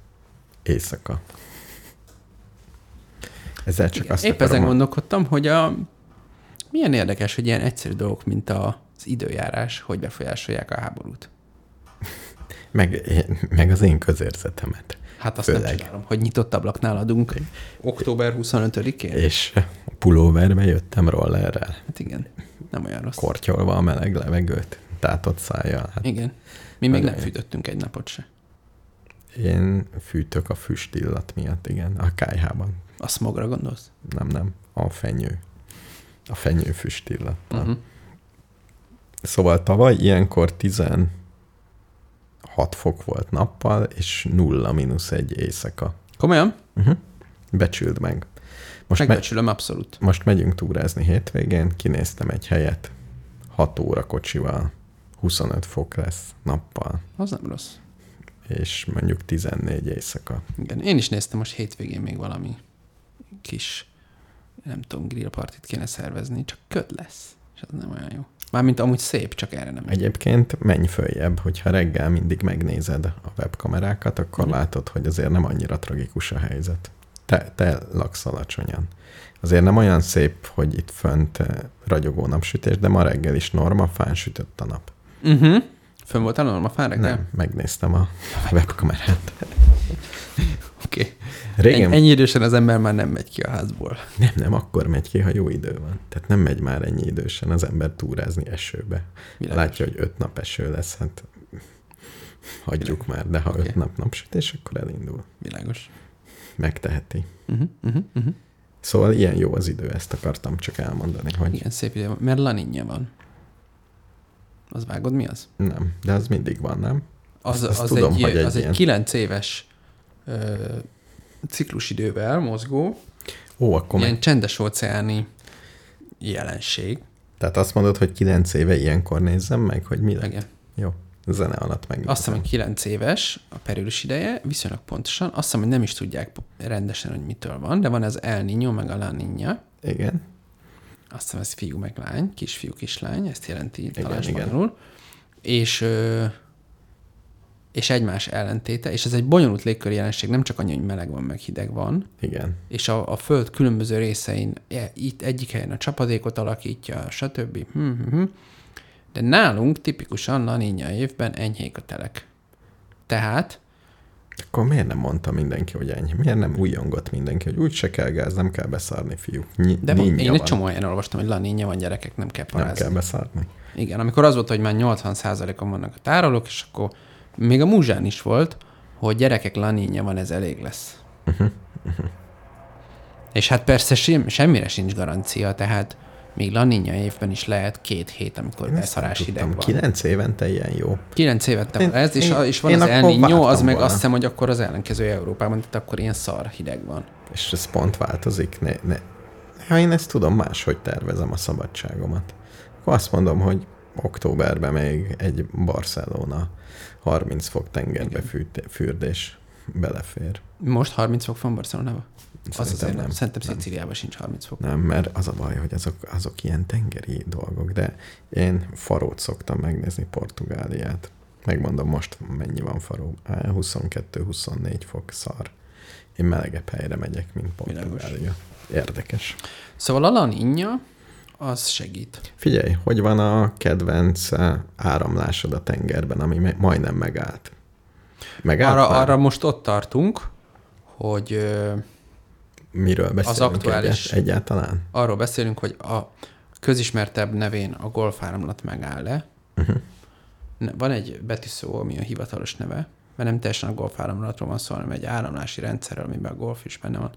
Éjszaka. Ezzel csak azt Épp ezen a... gondolkodtam, hogy a... milyen érdekes, hogy ilyen egyszerű dolgok, mint a... az időjárás, hogy befolyásolják a háborút. Meg, meg az én közérzetemet. Hát azt Főleg. nem csinálom, hogy nyitott ablaknál adunk é. október huszonötödikén. És a pulóverbe jöttem rollerrel. Hát igen, nem olyan rossz. Kortyolva a meleg levegőt, tátott szájjal. Hát igen, mi még nem fűtöttünk egy napot se. Én fűtök a füstillat miatt, igen, a kályhában. A smogra gondolsz? Nem, nem, a fenyő. A fenyő füstillat. Uh-huh. Szóval tavaly ilyenkor tizenhat fok volt nappal, és nulla mínusz egy éjszaka. Komolyan? Uh-huh. Becsüld meg. Most Megbecsülöm, me- abszolút. Most megyünk túrázni hétvégén, kinéztem egy helyet, hat óra kocsival, huszonöt fok lesz nappal. Az nem rossz. És mondjuk tizennégy éjszaka. Igen, én is néztem most hétvégén még valami kis, nem tudom, grillpartit kéne szervezni, csak köd lesz, és az nem olyan jó. Mármint amúgy szép, csak erre nem. Egyébként menj följebb, hogyha reggel mindig megnézed a webkamerákat, akkor mm. látod, hogy azért nem annyira tragikus a helyzet. Te, te laksz alacsonyan. Azért nem olyan szép, hogy itt fönt ragyogó napsütés, de ma reggel is normafán sütött a nap. Uh-huh. Fönn volt a normafán reggel? Nem, megnéztem a webkamerát. Oké. Okay. Régen... Ennyi idősen az ember már nem megy ki a házból. Nem, nem, akkor megy ki, ha jó idő van. Tehát nem megy már ennyi idősen az ember túrázni esőbe. Világos. Látja, hogy öt nap eső lesz, hát hagyjuk Világos. már, de ha okay. öt nap napsütés, akkor elindul. Világos. Megteheti. Uh-huh, uh-huh, uh-huh. Szóval ilyen jó az idő, ezt akartam csak elmondani. Hogy... Igen, szép idő van, mert La Niña van. Az vágod, mi az? Nem, de az mindig van, nem? Az, azt, az azt tudom, egy, hogy egy az ilyen... egy kilenc éves ö, ciklusidővel mozgó, Ó, akkor ilyen meg... csendes óceáni jelenség. Tehát azt mondod, hogy kilenc éve ilyenkor nézzem meg, hogy mi lett? Igen. Jó, zene alatt megnézem. Azt hiszem, hogy kilenc éves a perülős ideje, viszonylag pontosan. Azt hiszem, hogy nem is tudják rendesen, hogy mitől van, de van ez El Niño meg a La Niña. Igen. Azt hiszem, ez fiú meg lány, kisfiú, kislány, ezt jelenti igen, talán spanyolul. És ö, és egymás ellentéte, és ez egy bonyolult légköri jelenség, nem csak annyi, hogy meleg van, meg hideg van. Igen. És a, a föld különböző részein, itt egyik helyen a csapadékot alakítja, stb. De nálunk tipikusan La Niña évben enyhék a telek. Tehát... Akkor miért nem mondta mindenki, hogy enyhe? Miért nem újongott mindenki, hogy úgy se kell gáz, nem kell beszárni, fiúk? Ny- De van, én egy csomó olyan olvastam, hogy La Niña van, gyerekek, nem kell parázni. Nem kell beszárni. Igen, amikor az volt, hogy már nyolcvan százalékon vannak a tárolók, és akkor még a múzsán is volt, hogy gyerekek, La Niña van, ez elég lesz. Uh-huh. Uh-huh. És hát persze sem, semmire sincs garancia, tehát még La Niña évben is lehet két hét, amikor beszarás hideg van. Kilenc évente ilyen jó. Kilenc évente van ez, és, én, és van az El Niño, az meg volna. Azt hiszem, hogy akkor az ellenkezője Európában, tehát akkor ilyen szar hideg van. És ez pont változik. Ne, ne. Ha én ezt tudom, máshogy tervezem a szabadságomat. Akkor azt mondom, hogy októberben még egy Barcelona harminc fok tengerbe fürdés belefér. Most harminc fok van Barcelonában? Szerintem az nem. Szerintem Szicíliában sincs harminc fok. Nem, mert az a baj, hogy azok, azok ilyen tengeri dolgok, de én farót szoktam megnézni, Portugáliát. Megmondom most, mennyi van faró. huszonkettő-huszonnégy fok szar. Én melegebb helyre megyek, mint Portugália. Világos. Érdekes. Szóval a La Niña az segít. Figyelj, hogy van a kedvenc áramlásod a tengerben, ami majdnem megállt? Megállt arra, arra most ott tartunk, hogy... Miről beszélünk az aktuális, egyet, egyáltalán? Arról beszélünk, hogy a közismertebb nevén a golfáramlat megáll-e. Uh-huh. Van egy betűszó, ami a hivatalos neve, mert nem teljesen a golfáramlatról van szó, hanem egy áramlási rendszerről, amiben a golf is benne van.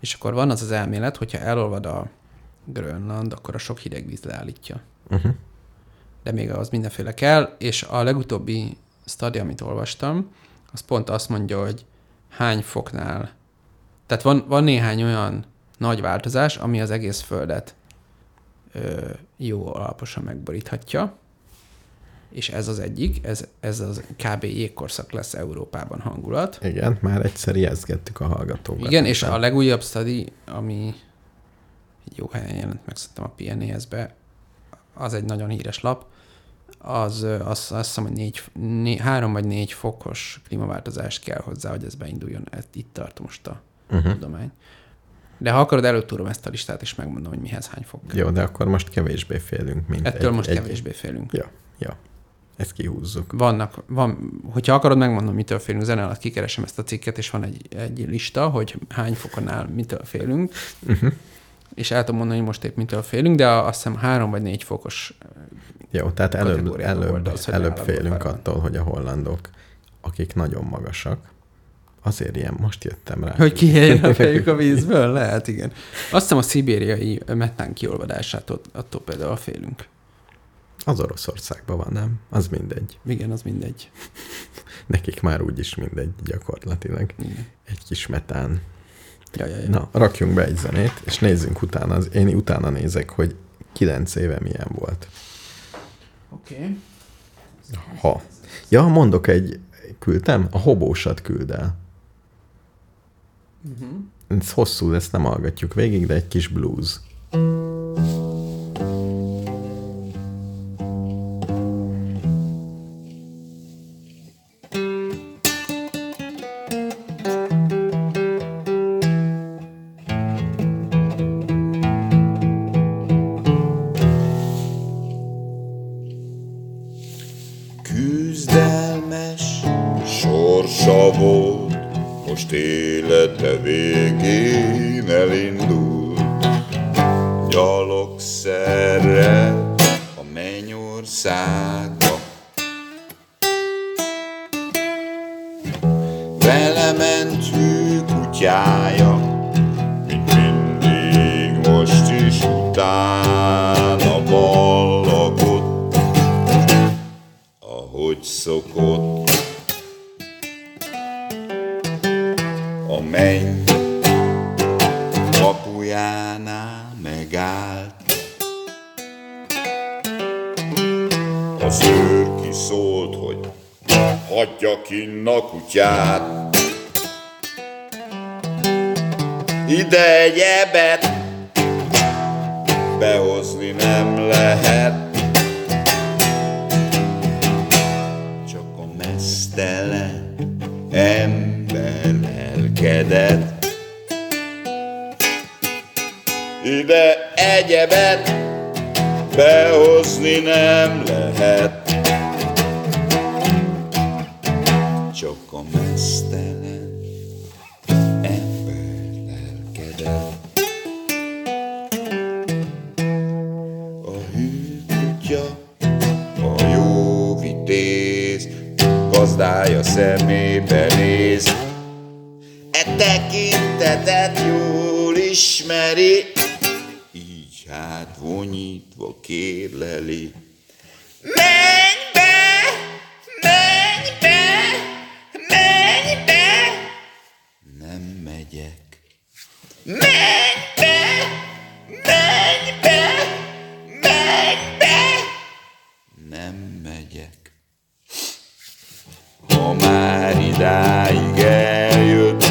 És akkor van az az elmélet, hogyha elolvad a Grönland, akkor a sok hideg víz leállítja. Uh-huh. De még az mindenféle kell, és a legutóbbi sztadi, amit olvastam, az pont azt mondja, hogy hány foknál. Tehát van, van néhány olyan nagy változás, ami az egész földet ö, jó alaposan megboríthatja, és ez az egyik, ez, ez az kb. Jégkorszak lesz Európában hangulat. Igen, már egyszer ijesztgettük a hallgatókat. Igen, és a legújabb study, ami egy jó helyen jelent meg, szerintem a pé en é es-be, az egy nagyon híres lap, az, az azt hiszem, hogy négy, né, három vagy négy fokos klímaváltozás kell hozzá, hogy ez beinduljon. Ezt itt tart most a Uh-huh. tudomány. De ha akarod, előtt tudom ezt a listát, és megmondom, hogy mihez hány fog. Jó, de akkor most kevésbé félünk, mint Ettől egy, most egy... kevésbé félünk. Ja, ja. Ezt kihúzzuk. Vannak, van, hogyha akarod, megmondom, mitől félünk. Zene alatt kikeresem ezt a cikket, és van egy, egy lista, hogy hány foknál mitől félünk. Uh-huh. És el tudom mondani, hogy most épp mitől félünk, de azt hiszem három vagy négy fokos. Jó, tehát előbb, előbb, volt, az, előbb félünk attól, hogy a hollandok, akik nagyon magasak, azért ilyen, most jöttem rá. Hogy kihelyen a fejük a vízből? Lehet, igen. Azt hiszem a szibériai metán kiolvadásától attól például félünk. Az Oroszországban van, nem? Az mindegy. Igen, az mindegy. Nekik már úgyis mindegy gyakorlatilag. Igen. Egy kis metán. Ja, ja, ja. Na, rakjunk be egy zenét, és nézzünk utána. Az, én utána nézek, hogy kilenc éve milyen volt. Oké. Okay. Ha. Ja, mondok egy, küldtem? A hobósat küld el. Uh-huh. Ez hosszú, ezt nem hallgatjuk végig, de egy kis blues. Stella. sebet behozni nem lehet. Csak a mesztelen ember lelkedett. A hű kutya, a jó vitéz, gazdája szemébe néz. E tekintetet jól ismeri, így hát vonyítva kérleli. Menj be, menj be, menj be! Nem megyek. Menj be, menj be, menj be! Nem megyek. Ha már idáig eljött,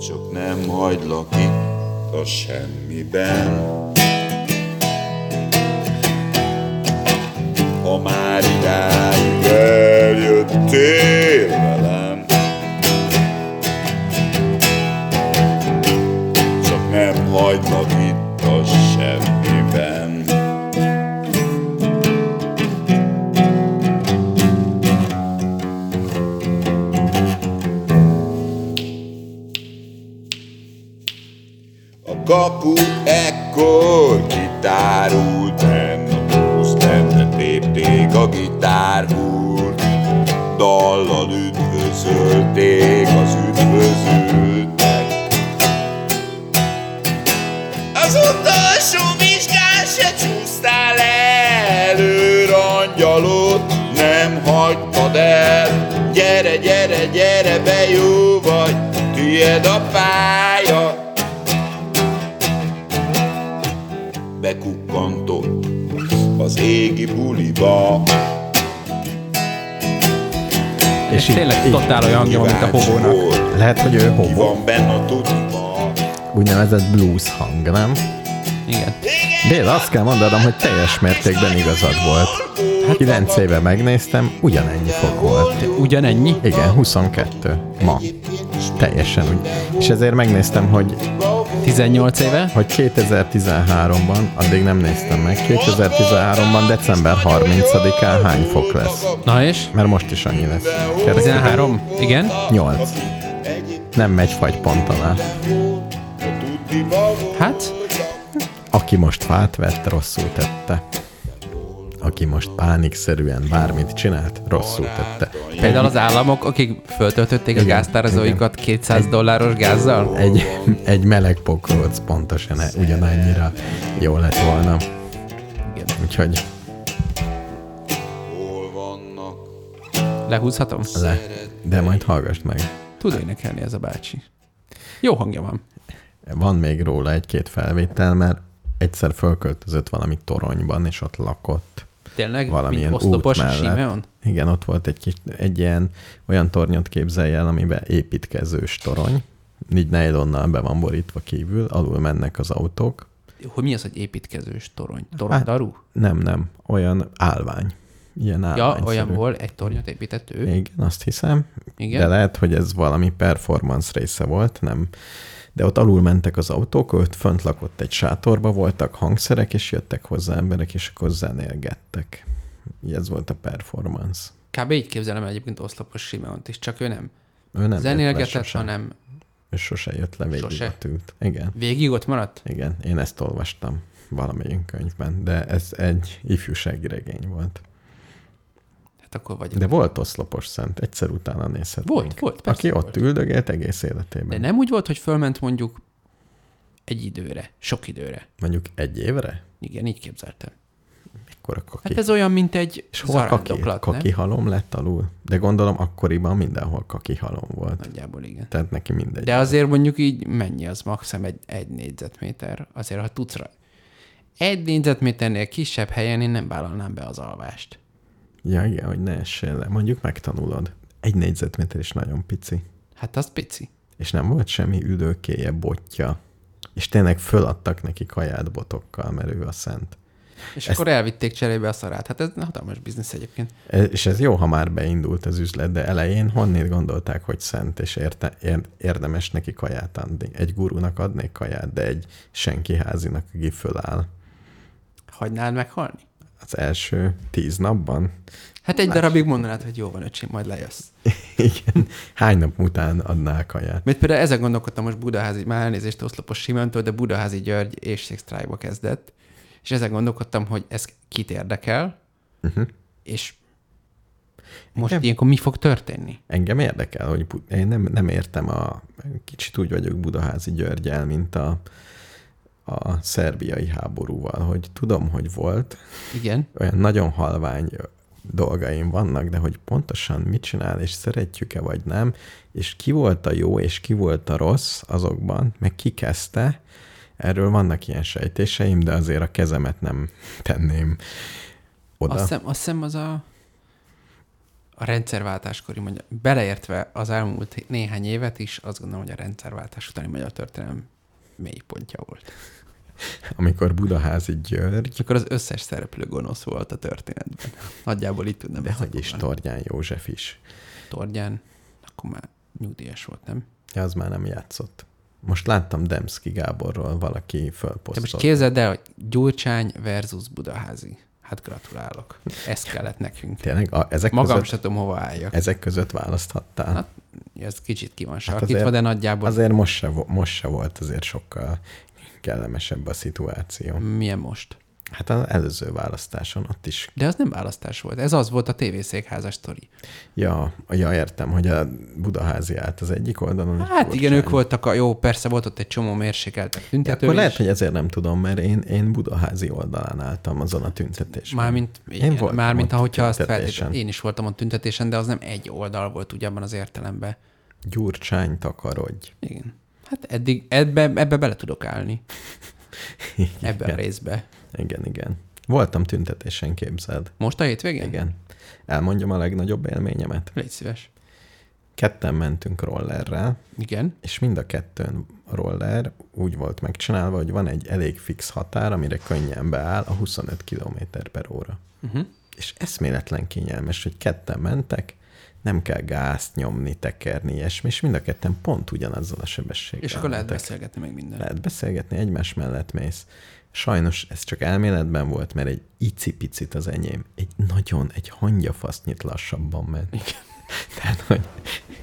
csak nem hagylak itt a semmiben. Ha már idáig eljöttél velem, csak nem hagylak itt a semmiben. Kapu ekkor kitárult, ennapúsz lente tépték a gitárhúrt, dallal üdvözölték az üdvözültek. Az utolsó vizsgán se csúsztál elő, angyalot nem hagytad el. Gyere, gyere, gyere, be jó vagy, tiéd a pálya. Bekukkantott az égi buliba. És, és tényleg totál olyan hangja van, mint a hobónak. Lehet, hogy ő hobó. Van benne a tudiba. Úgynevezett blues hang, nem? Igen. Béla, azt kell mondanom, hogy teljes mértékben igazad volt. Hát kilenc éve megnéztem, ugyanennyi fog volt. Ugyanennyi? Igen, huszonkettő. Ma. Teljesen úgy. És ezért megnéztem, hogy tizennyolc éve? Hogy kétezer-tizenháromban, addig nem néztem meg, kétezer-tizenháromban december harmincadikán hány fok lesz? Na és? Mert most is annyi lesz. Kérdezik, tizenhárom? Igen? nyolc. Nem megy fagypont alá. Hát? Aki most fát vett, rosszul tette. Aki most pánikszerűen bármit csinált, rosszul tette. Például az államok, akik föltöltötték igen, a gáztározóikat kétszáz dolláros gázzal? Egy, egy meleg pokróc pontosan ugyanannyira jó lett volna. Igen. Úgyhogy... Lehúzhatom? Le. De majd hallgass meg. Tud énekelni ez a bácsi. Jó hangja van. Van még róla egy-két felvétel, mert egyszer fölköltözött valami toronyban, és ott lakott. Tényleg? Valamilyen oszlopos Simeon? Igen, ott volt egy, kis, egy ilyen olyan tornyot képzelj el, amiben építkezős torony. Így nejlonnal be van borítva kívül, alul mennek az autók. Hogy mi az, hogy építkezős torony? Toronydarú? Hát, nem, nem. Olyan állvány. Ilyen állványszerű. Ja, olyanból egy tornyot épített ő? Igen, azt hiszem. Igen? De lehet, hogy ez valami performance része volt, nem... De ott alul mentek az autók, ott fönt lakott egy sátorba, voltak hangszerek, és jöttek hozzá emberek, és akkor zenélgettek. Ez volt a performance. Kb. Így képzelem egyébként oszlopos Simeont is, csak ő nem. Ő nem zenélgetett, hanem... Ő sose jött le, végig sose. Ott ült. Igen. Végig ott maradt? Igen, én ezt olvastam valamelyik könyvben, de ez egy ifjúsági regény volt. Hát akkor vagyok. De volt oszlopos szent, egyszer utána nézhetünk. Volt, volt. Persze, aki volt. Ott üldögélt egész életében. De nem úgy volt, hogy fölment mondjuk egy időre, sok időre. Mondjuk egy évre? Igen, így képzeltem. Ekkora kaki. Hát ez olyan, mint egy zarándoklat, kaki, nem? Kaki halom lett alul. De gondolom akkoriban mindenhol kaki halom volt. Nagyjából igen. Tehát neki mindegy. De azért mondjuk így mennyi az maximum egy, egy négyzetméter? Azért, ha tudsz rá. Egy négyzetméternél kisebb helyen én nem vállalnám be az alvást. Ja, igen, hogy ne essél le. Mondjuk megtanulod. Egy négyzetméter is nagyon pici. Hát az pici. És nem volt semmi üdőkéje, botja. És tényleg föladtak neki kaját botokkal, mert ő a szent. És ezt... akkor elvitték cserébe a szarát. Hát ez hatalmas biznisz egyébként. És ez jó, ha már beindult az üzlet, de elején honnét gondolták, hogy szent, és érte, érdemes neki kaját adni. Egy gurúnak adnék kaját, de egy senki házinak, aki föláll. Hagynád meghalni? Az első tíz napban. Hát egy Más... darabig mondanád, hogy jó van, öcsém, majd lejössz. Igen. Hány nap után adnál kaját? Mert például ezen gondolkodtam most Budaházi, már elnézést oszlopos Simántól, de Budaházi György éhségsztrájkba kezdett. És ezen gondolkodtam, hogy ez kit érdekel, uh-huh. és most engem, ilyenkor mi fog történni? Engem érdekel, hogy én nem, nem értem a... Kicsit úgy vagyok Budaházi Györgyel, mint a, a szerbiai háborúval, hogy tudom, hogy volt. Igen. Olyan nagyon halvány dolgaim vannak, de hogy pontosan mit csinál, és szeretjük-e vagy nem, és ki volt a jó, és ki volt a rossz azokban, meg ki kezdte. Erről vannak ilyen sejtéseim, de azért a kezemet nem tenném oda. Azt hiszem, azt hiszem az a, a rendszerváltáskori, magyar, beleértve az elmúlt néhány évet is, azt gondolom, hogy a rendszerváltás utáni magyar történelem mélypontja volt. Amikor Budaházi György... Akkor az összes szereplő gonosz volt a történetben. Nagyjából itt tudnám. De hogy is Torgyán József is. Torgyán, akkor már nyugdíjas volt, nem? Ja, az már nem játszott. Most láttam Demszki Gáborról, valaki fölposztolt. Most képzeld el, hogy Gyurcsány versus Budaházi. Hát gratulálok. Ez kellett nekünk. Tényleg? A, ezek Magam sem tudom, hova álljak. Ezek között választhattál? Hát, ez kicsit ki van sarkítva, hát de nagyjából... Azért most se, most se volt azért sokkal kellemesebb a szituáció. Milyen most? Hát az előző választáson ott is. De az nem választás volt. Ez az volt a tévészékházas sztori. Ja, ja, értem, hogy a Budaházi állt az egyik oldalon. Hát igen, ők voltak a... Jó, persze volt ott egy csomó mérsékeltek tüntető. Ja, akkor lehet, hogy ezért nem tudom, mert én, én Budaházi oldalán álltam azon a tüntetésen. Mármint, én én mármint ahogyha azt feltétlenül. Én is voltam a tüntetésen, de az nem egy oldal volt ugyanabban az értelemben. Gyurcsány, takarodj. Igen. Hát eddig ebbe, ebbe bele tudok állni. Igen. Ebben a részben. Igen, igen. Voltam tüntetésen, képzeld. Most a hétvégén? Igen. Elmondjam a legnagyobb élményemet. Légy szíves. Ketten mentünk rollerrel. Igen. És mind a kettőn roller úgy volt megcsinálva, hogy van egy elég fix határ, amire könnyen beáll a huszonöt kilométer per óra. Uh-huh. És eszméletlen kényelmes, hogy ketten mentek, nem kell gázt nyomni, tekerni, ilyesmi, és mind a ketten pont ugyanazzal a sebességgel. És akkor lehet mentek. Beszélgetni meg mindenre. Lehet beszélgetni, egymás mellett mész. Sajnos ez csak elméletben volt, mert egy icipicit az enyém, egy nagyon, egy hangyafasznyit lassabban ment. Igen. Tehát, hogy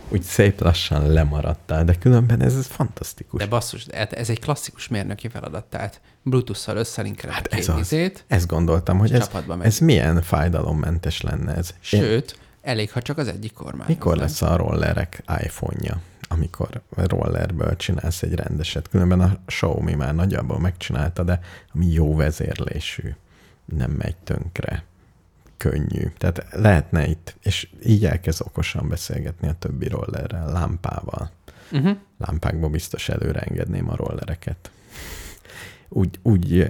úgy szép lassan lemaradtál, de különben ez, ez fantasztikus. De basszus, ez egy klasszikus mérnöki feladat, tehát Bluetooth-szal összelinkeled hát a két izét. Ezt gondoltam, hogy ez, ez milyen fájdalommentes lenne ez. Sőt, elég, ha csak az egyik kormány. Mikor lesz a rollerek iPhone-ja? Amikor rollerből csinálsz egy rendeset. Különben a Xiaomi már nagyjából megcsinálta, de ami jó vezérlésű, nem megy tönkre, könnyű. Tehát lehetne itt, és így elkezd okosan beszélgetni a többi rollerrel, lámpával. Uh-huh. Lámpákba biztos előre engedném a rollereket. Úgy, úgy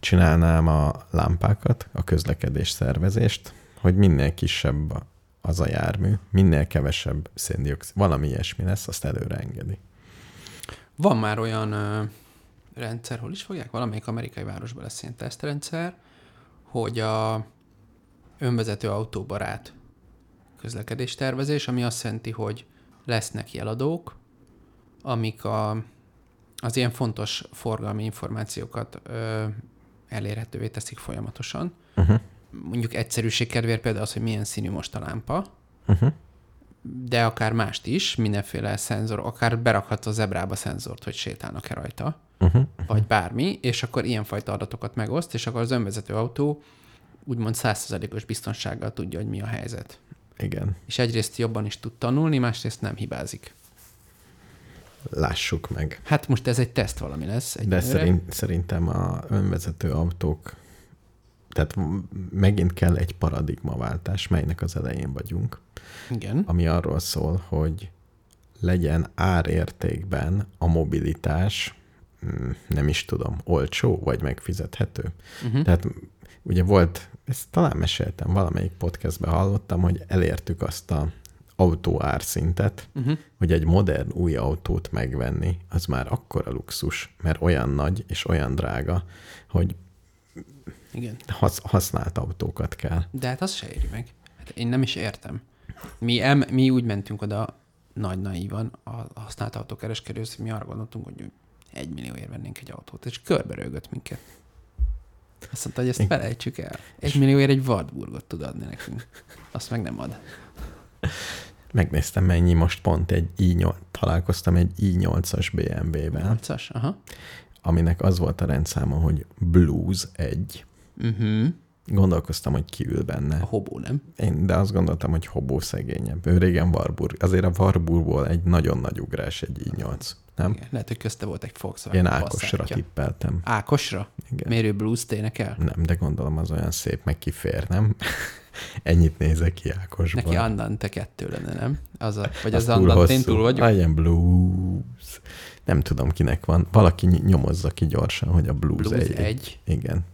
csinálnám a lámpákat, a közlekedés szervezést, hogy minél kisebb a az a jármű, minél kevesebb széndioxid, valami ilyesmi lesz, azt előre engedi. Van már olyan ö, rendszer, hol is fogják, valamelyik amerikai városban lesz ilyen tesztrendszer, hogy a önvezető autóbarát közlekedés tervezés, ami azt jelenti, hogy lesznek jeladók, amik a, az ilyen fontos forgalmi információkat ö, elérhetővé teszik folyamatosan. Uh-huh. Mondjuk egyszerűség kedvéért például az, hogy milyen színű most a lámpa, uh-huh. de akár mást is, mindenféle szenzor, akár berakhatsz a zebrába szenzort, hogy sétálnak-e rajta, uh-huh. vagy bármi, és akkor ilyenfajta adatokat megoszt, és akkor az önvezető autó úgymond száz százalékos biztonsággal tudja, hogy mi a helyzet. Igen. És egyrészt jobban is tud tanulni, másrészt nem hibázik. Lássuk meg. Hát most ez egy teszt valami lesz. De szerint, szerintem a önvezető autók Tehát megint kell egy paradigmaváltás, melynek az elején vagyunk. Igen. Ami arról szól, hogy legyen árértékben a mobilitás, nem is tudom, olcsó vagy megfizethető. Uh-huh. Tehát ugye volt, ezt talán meséltem, valamelyik podcastben hallottam, hogy elértük azt a autó árszintet, uh-huh. hogy egy modern új autót megvenni, az már akkora luxus, mert olyan nagy és olyan drága, hogy Igen. Hasz, használt autókat kell. De hát az se éri meg. Hát én nem is értem. Mi, el, mi úgy mentünk oda nagy naívan a használt autókereskedőhöz, hogy mi arra gondoltunk, hogy egy millióért vennénk egy autót, és körberőgött minket. Azt mondta, hogy ezt felejtsük el. Egy millióért egy Wartburgot tud adni nekünk. Azt meg nem ad. Megnéztem, mennyi most pont egy i nyolc, találkoztam egy i nyolcas bé em vé-vel. nyolcas, aha. Aminek az volt a rendszáma, hogy Blues egy. Uh-huh. Gondolkoztam, hogy kiül benne. A hobó, nem? Én, de azt gondoltam, hogy hobó szegényebb. Ő régen Warburg. Azért a Warburgból egy nagyon nagy ugrás egy i nyolc. Nem? Igen. Lehet, hogy közte volt egy Volkswagen. Én Ákosra passzátja. Tippeltem. Ákosra? Igen. Mérő Blues tének el? Nem, de gondolom az olyan szép, meg kifér, nem? Ennyit nézek ki Ákosból. Neki Andante kettő lenne, nem? Az a, vagy az, az Andante túl vagyunk? Legyen Blues. Nem tudom, kinek van. Valaki nyomozza ki gyorsan, hogy a Blues, blues egy. egy. Igen.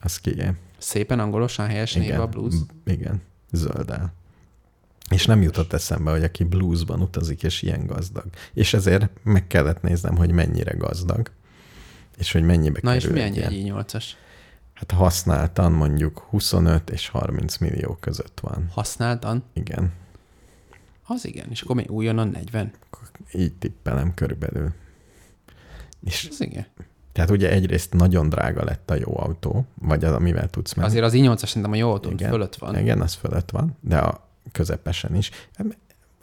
Az kié. Szépen angolosan helyes név a Blues. B- igen, zöldel. És nem jutott eszembe, hogy aki bluesban utazik, és ilyen gazdag. És ezért meg kellett néznem, hogy mennyire gazdag, és hogy mennyibe na kerül. Na és milyen egy i nyolcas? Hát használtan mondjuk huszonöt és harminc millió között van. Használtan? Igen. Az igen, és akkor még újonnan negyven. Így tippelem körülbelül. És az igen. Tehát ugye egyrészt nagyon drága lett a jó autó, vagy az, amivel tudsz menni. Azért az i nyolcas szerintem a jó autó fölött van. Igen, az fölött van, de a közepesen is.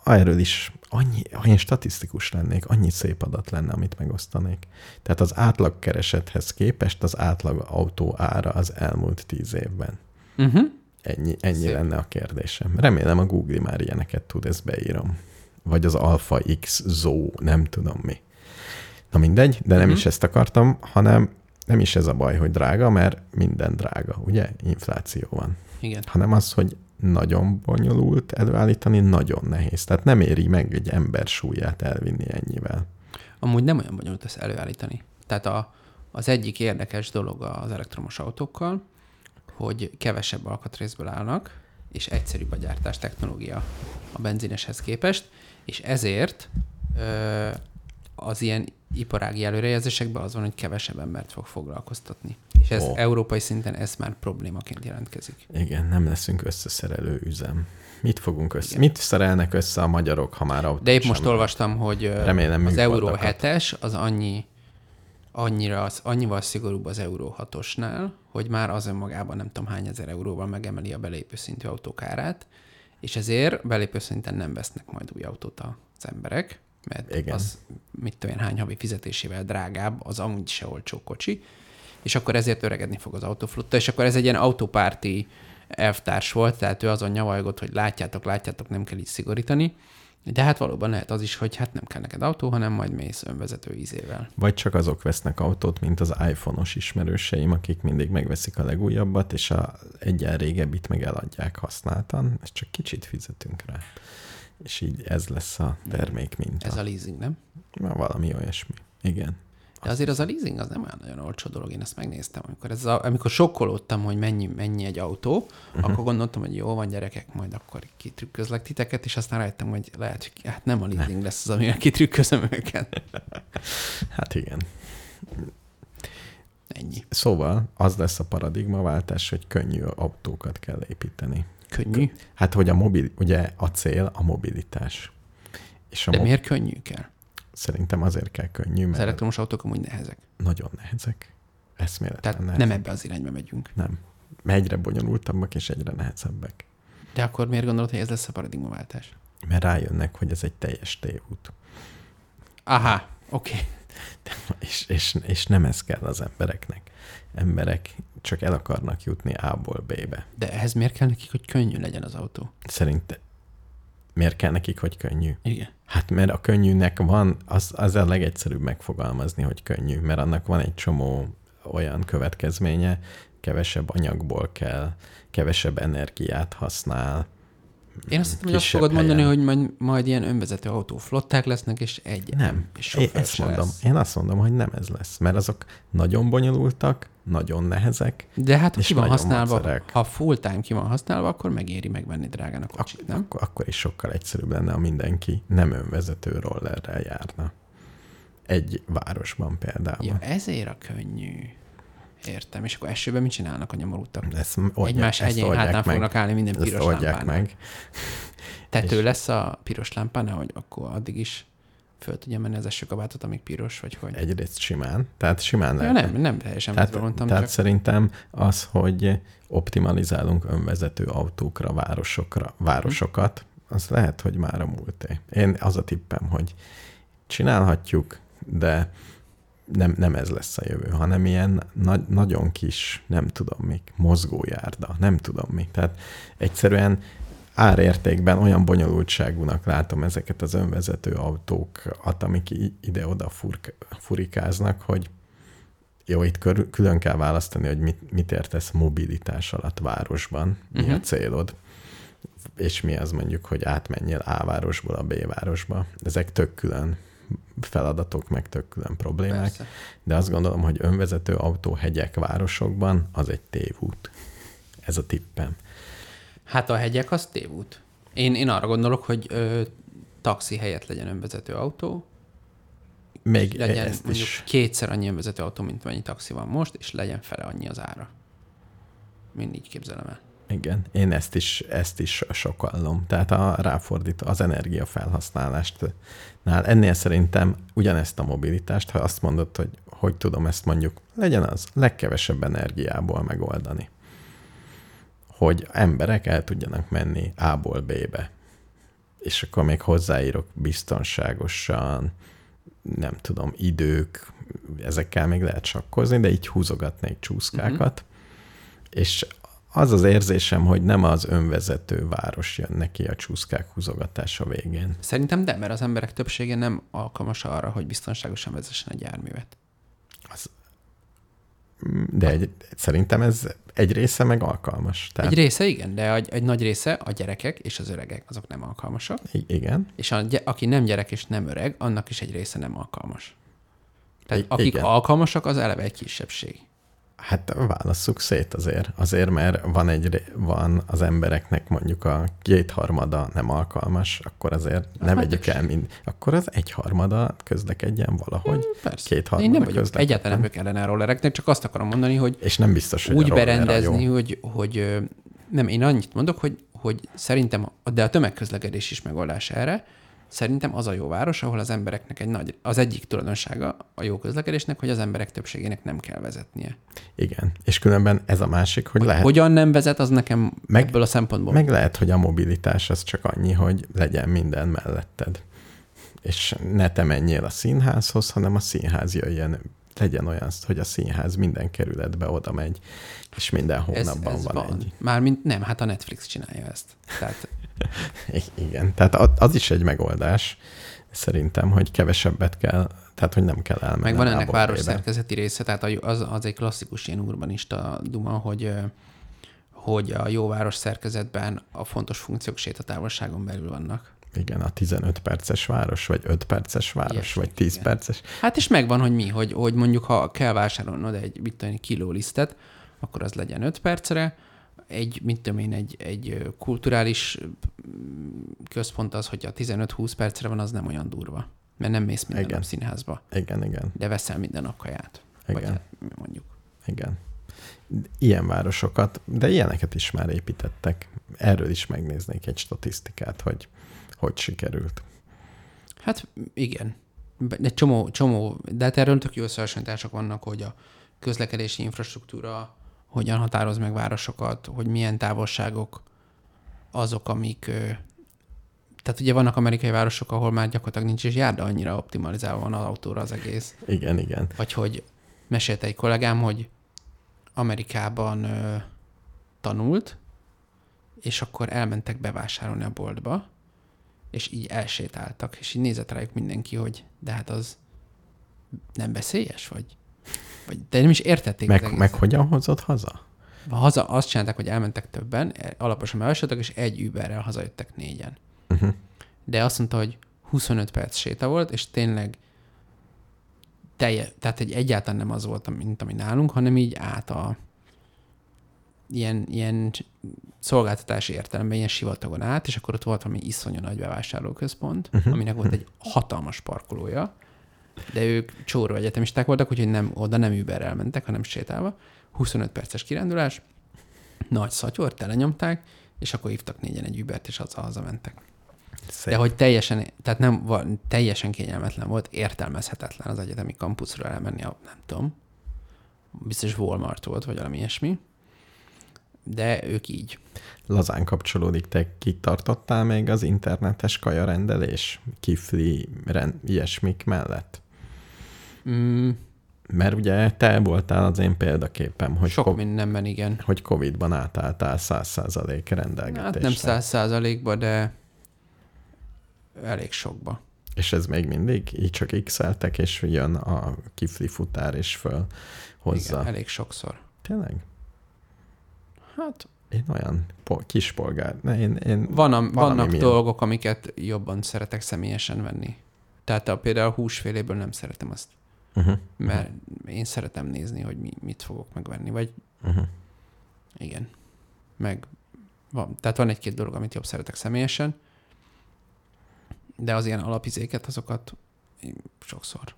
Erről is annyi, annyi statisztikus lennék, annyi szép adat lenne, amit megosztanék. Tehát az átlagkeresethez képest az átlag autó ára az elmúlt tíz évben. Uh-huh. Ennyi, ennyi lenne a kérdésem. Remélem a Google már ilyeneket tud, ezt beírom. Vagy az Alpha X Zoo, nem tudom mi. Na mindegy, de nem uh-huh. is ezt akartam, hanem nem is ez a baj, hogy drága, mert minden drága, ugye? Infláció van. Igen. Hanem az, hogy nagyon bonyolult előállítani, nagyon nehéz. Tehát nem éri meg egy ember súlyát elvinni ennyivel. Amúgy nem olyan bonyolult ezt előállítani. Tehát a, az egyik érdekes dolog az elektromos autókkal, hogy kevesebb alkatrészből állnak, és egyszerűbb a gyártás technológia a benzineshez képest, és ezért ö, az ilyen iparági előrejelzésekben az van, hogy kevesebb embert fog foglalkoztatni. És ez oh. európai szinten ez már problémaként jelentkezik. Igen, nem leszünk összeszerelő üzem. Mit fogunk össze? Igen. Mit szerelnek össze a magyarok, ha már autó? De épp most olvastam, hogy remélem, az Euró hetes az annyi, annyira, az annyival szigorúbb az Euró hatosnál, hogy már az önmagában nem tudom hány ezer euróval megemeli a belépő szintű autók árát, és ezért belépő szinten nem vesznek majd új autót az emberek, mert igen. az mit tudom én, hány havi fizetésével drágább, az amúgy se olcsó kocsi, és akkor ezért öregedni fog az autóflotta, és akkor ez egy ilyen autópárti elvtárs volt, tehát ő azon nyavajgott, hogy látjátok, látjátok, nem kell így szigorítani, de hát valóban lehet az is, hogy hát nem kell neked autó, hanem majd mész önvezető ízével. Vagy csak azok vesznek autót, mint az iPhone-os ismerőseim, akik mindig megveszik a legújabbat, és a egyen régebbit meg eladják használtan, és csak kicsit fizetünk rá. És így ez lesz a termék minta. Ez a leasing, nem? Na, valami olyasmi. Igen. De azért az a leasing az nem olyan nagyon olcsó dolog. Én ezt megnéztem. Amikor, ez a, amikor sokkolódtam, hogy mennyi, mennyi egy autó, uh-huh. akkor gondoltam, hogy jó van gyerekek, majd akkor kitrükközlek titeket, és aztán rájöttem, hogy lehet, hogy hát nem a leasing ne. lesz az, amivel kitrükközöm őket. Hát igen. Ennyi. Szóval az lesz a paradigmaváltás, hogy könnyű autókat kell építeni. Könnyű? Hát, hogy a mobil, ugye a cél a mobilitás. És a de mo- miért könnyű kell? Szerintem azért kell könnyű, mert... Az elektromos autók amúgy nehezek. Nagyon nehezek. Eszméletlen nehezek. Nem ebbe az irányba megyünk. Nem. Egyre bonyolultabbak és egyre nehezebbek. De akkor miért gondolod, hogy ez lesz a paradigmaváltás? Mert rájönnek, hogy ez egy teljes tévút. Aha, oké. Okay. És, és, és nem ez kell az embereknek. Emberek csak el akarnak jutni A-ból B-be. De ehhez miért kell nekik, hogy könnyű legyen az autó? Szerintem. Miért kell nekik, hogy könnyű? Igen. Hát mert a könnyűnek van, az, az a legegyszerűbb megfogalmazni, hogy könnyű, mert annak van egy csomó olyan következménye, kevesebb anyagból kell, kevesebb energiát használ. Én azt hiszem, hogy azt fogod helyen. mondani, hogy majd, majd ilyen önvezető autóflották lesznek, és egy. Nem. És én, ezt mondom. Én azt mondom, hogy nem ez lesz, mert azok nagyon bonyolultak, nagyon nehezek, de hát, ha ki van használva, macerek. Ha full time ki van használva, akkor megéri megvenni drágán a kocsit, Ak- nem? Akkor, akkor is sokkal egyszerűbb lenne, ha mindenki nem önvezető rollerrel járna. Egy városban például. Ja, ezért a könnyű. Értem, és akkor esőben mit csinálnak a nyomorultak? Ezt oldják, egymás egyén hátán meg. Fognak állni minden piros lámpának. Meg. Tető és... lesz a piros lámpán, hogy akkor addig is föl tudja menni az esőkabátot, amíg piros, vagy hogy? Egyrészt simán. Tehát simán lehet. Ja, nem, nem teljesen tehát, mondtam. Tehát csak... szerintem az, hogy optimalizálunk önvezető autókra, városokra, városokat, az lehet, hogy már a múlté. Én az a tippem, hogy csinálhatjuk, de nem, nem ez lesz a jövő, hanem ilyen na- nagyon kis, nem tudom mik, mozgójárda, nem tudom mik. Tehát egyszerűen árértékben olyan bonyolultságúnak látom ezeket az önvezető autókat, amik ide-oda furk- furikáznak, hogy jó, itt körül, külön kell választani, hogy mit, mit értesz mobilitás alatt városban, mi uh-huh. a célod, és mi az mondjuk, hogy átmenjél A városból a B városba. Ezek tök külön feladatok, meg tök külön problémák, persze. De azt gondolom, hogy önvezető autó hegyek városokban az egy tévút. Ez a tippem. Hát a hegyek az tévút. Én, én arra gondolok, hogy ö, taxi helyett legyen önvezető autó, még legyen ezt mondjuk is. Kétszer annyi önvezető autó, mint mennyi taxi van most, és legyen fele annyi az ára. Mind így képzelem el. Igen, én ezt is, ezt is sokallom. Tehát a ráfordít az energiafelhasználástnál ennél szerintem ugyanezt a mobilitást, ha azt mondod, hogy hogy tudom ezt mondjuk, legyen az legkevesebb energiából megoldani. Hogy emberek el tudjanak menni A-ból B-be. És akkor még hozzáírok biztonságosan, nem tudom, idők, ezekkel még lehet sakkozni, de így húzogatnék csúszkákat, uh-huh. és az az érzésem, hogy nem az önvezető város jön neki a csúszkák húzogatása végén. Szerintem de, mert az emberek többsége nem alkalmas arra, hogy biztonságosan vezessen egy járművet. Az... De egy... szerintem ez egy része meg alkalmas. Tehát... Egy része, igen, de egy, egy nagy része a gyerekek és az öregek, azok nem alkalmasak. I- igen. És a, aki nem gyerek és nem öreg, annak is egy része nem alkalmas. Tehát I- akik igen. alkalmasak, az eleve egy kisebbség. Hát válasszuk szét azért. Azért, mert van, egy, van az embereknek mondjuk a kétharmada nem alkalmas, akkor azért ne hát vegyük el mind. Akkor az egyharmada közlekedjen valahogy. Persze. Kétharmada én nem vagyok, egyáltalán nem vagyok ellen a rollereknek, csak azt akarom mondani, hogy, és nem biztos, hogy úgy berendezni, hogy, hogy nem, én annyit mondok, hogy, hogy szerintem, de a tömegközlekedés is megoldás erre, szerintem az a jó város, ahol az embereknek egy nagy, az egyik tulajdonsága a jó közlekedésnek, hogy az emberek többségének nem kell vezetnie. Igen, és különben ez a másik, hogy, hogy lehet... Hogyan nem vezet, az nekem meg, ebből a szempontból. Meg lehet, hogy a mobilitás az csak annyi, hogy legyen minden melletted. És ne te menjél a színházhoz, hanem a színház jöjjön. Legyen olyan, hogy a színház minden kerületbe oda megy, és minden hónapban ez, ez van, van egy. Mármint nem, hát a Netflix csinálja ezt. Tehát... Igen, tehát az is egy megoldás, szerintem, hogy kevesebbet kell, tehát hogy nem kell elmenni. Meg van ennek város szerkezeti része, tehát az, az egy klasszikus ilyen urbanista duma, hogy, hogy a jó város szerkezetben a fontos funkciók sétatávolságon belül vannak. Igen, a tizenöt perces város, vagy öt perces város, ilyes, vagy tíz igen. perces. Hát és megvan, hogy mi, hogy, hogy mondjuk ha kell vásárolnod egy, mit tudom, egy kiló lisztet, akkor az legyen öt percre, egy, mit tudom én, egy, egy kulturális központ az, hogy a tizenöt-húsz percre van, az nem olyan durva, mert nem mész minden igen. nap színházba. Igen, igen. De veszel minden nap kaját. Igen. Vagy hát, mondjuk. Igen. Ilyen városokat, de ilyeneket is már építettek. Erről is megnéznék egy statisztikát, hogy hogy sikerült. Hát igen. De csomó, csomó, de hát erről tök jó összehasonlítások vannak, hogy a közlekedési infrastruktúra hogyan határoz meg városokat, hogy milyen távolságok azok, amik... Tehát ugye vannak amerikai városok, ahol már gyakorlatilag nincs is járda, annyira optimalizálva van az autóra az egész. Igen, igen. Vagy hogy mesélte egy kollégám, hogy Amerikában ö, tanult, és akkor elmentek bevásárolni a boltba, és így elsétáltak, és így nézett rájuk mindenki, hogy de hát az nem veszélyes, vagy? Vagy de nem is értették. Meg, meg hogyan hozott haza? A haza azt csinálták, hogy elmentek többen, alaposan elvásároltak, és egy Uberrel hazajöttek négyen. Uh-huh. De azt mondta, hogy huszonöt perc séta volt, és tényleg telje, tehát egy egyáltalán nem az volt, mint ami nálunk, hanem így át a ilyen, ilyen szolgáltatási értelemben, ilyen sivatagon át, és akkor ott volt valami iszonyú nagy bevásárlóközpont, uh-huh. aminek volt egy hatalmas parkolója, De ők csóró egyetemisták voltak, úgyhogy nem, oda nem Uberrel mentek, hanem sétálva. huszonöt perces kirándulás, nagy szatyor, telenyomták, és akkor hívtak négyen egy Ubert, és azzal hazamentek. Szép. De hogy teljesen, tehát nem, teljesen kényelmetlen volt, értelmezhetetlen az egyetemi kampuszról elmenni, a, nem tudom, biztos Walmart volt, vagy valami ilyesmi, de ők így. Lazán kapcsolódik, te kitartottál még az internetes kajarendelés, kifli, rend, ilyesmik mellett? Mm. Mert ugye te voltál az én példaképem, hogy sok ko- mindenben, igen. Hogy Covidban átálltál száz százalék rendelgetésre. Hát nem száz százalékba, de elég sokba. És ez még mindig? Így csak x-eltek, és jön a kifli futár, és föl hozzá. Igen, elég sokszor. Tényleg? Hát... Én olyan pol- kispolgár... Ne, én, én Van a, vannak milyen... dolgok, amiket jobban szeretek személyesen venni. Tehát a, például húsféléből nem szeretem azt. Uh-huh. Mert uh-huh. én szeretem nézni, hogy mi, mit fogok megvenni. Vagy... Uh-huh. Igen. Meg... Van. Tehát van egy-két dolog, amit jobb szeretek személyesen. De az ilyen alapizéket, azokat sokszor.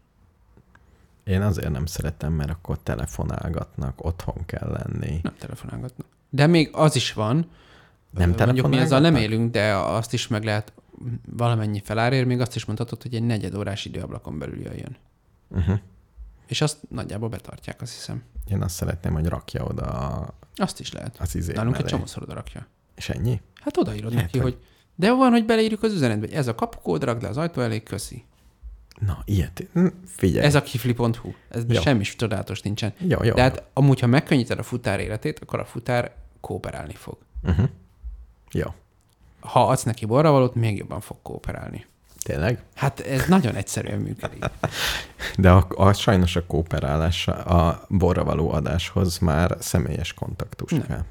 Én azért nem szeretem, mert akkor telefonálgatnak, otthon kell lenni. Nem telefonálgatnak. De még az is van. Nem mondjuk mi azzal nem élünk, de azt is meg lehet valamennyi felárér, még azt is mondhatod, hogy egy negyedórás időablakon belül jöjjön. Uh-huh. És azt nagyjából betartják, azt hiszem. Én azt szeretném, hogy rakja oda a... Azt is lehet. Az izék mellé. Nálunk egy csomószor oda rakja. És ennyi? Hát odaírod hát, neki, hogy... hogy... De van, hogy beleírjuk az üzenetbe, hogy ez a kapukód, rakd le az ajtó elé, köszi. Na, ilyet. Figyelj. Ez a kifli pont hú. Ezben semmi csodálatos nincsen. Jó, jó, de hát jó. Amúgy, ha megkönnyíted a futár életét, akkor a futár kooperálni fog. Uh-huh. Jó. Ha adsz neki borravalót, még jobban fog kooperálni. Tényleg? Hát ez nagyon egyszerűen működik. De a, a, sajnos a kooperálás a borravaló adáshoz már személyes kontaktus nem. kell.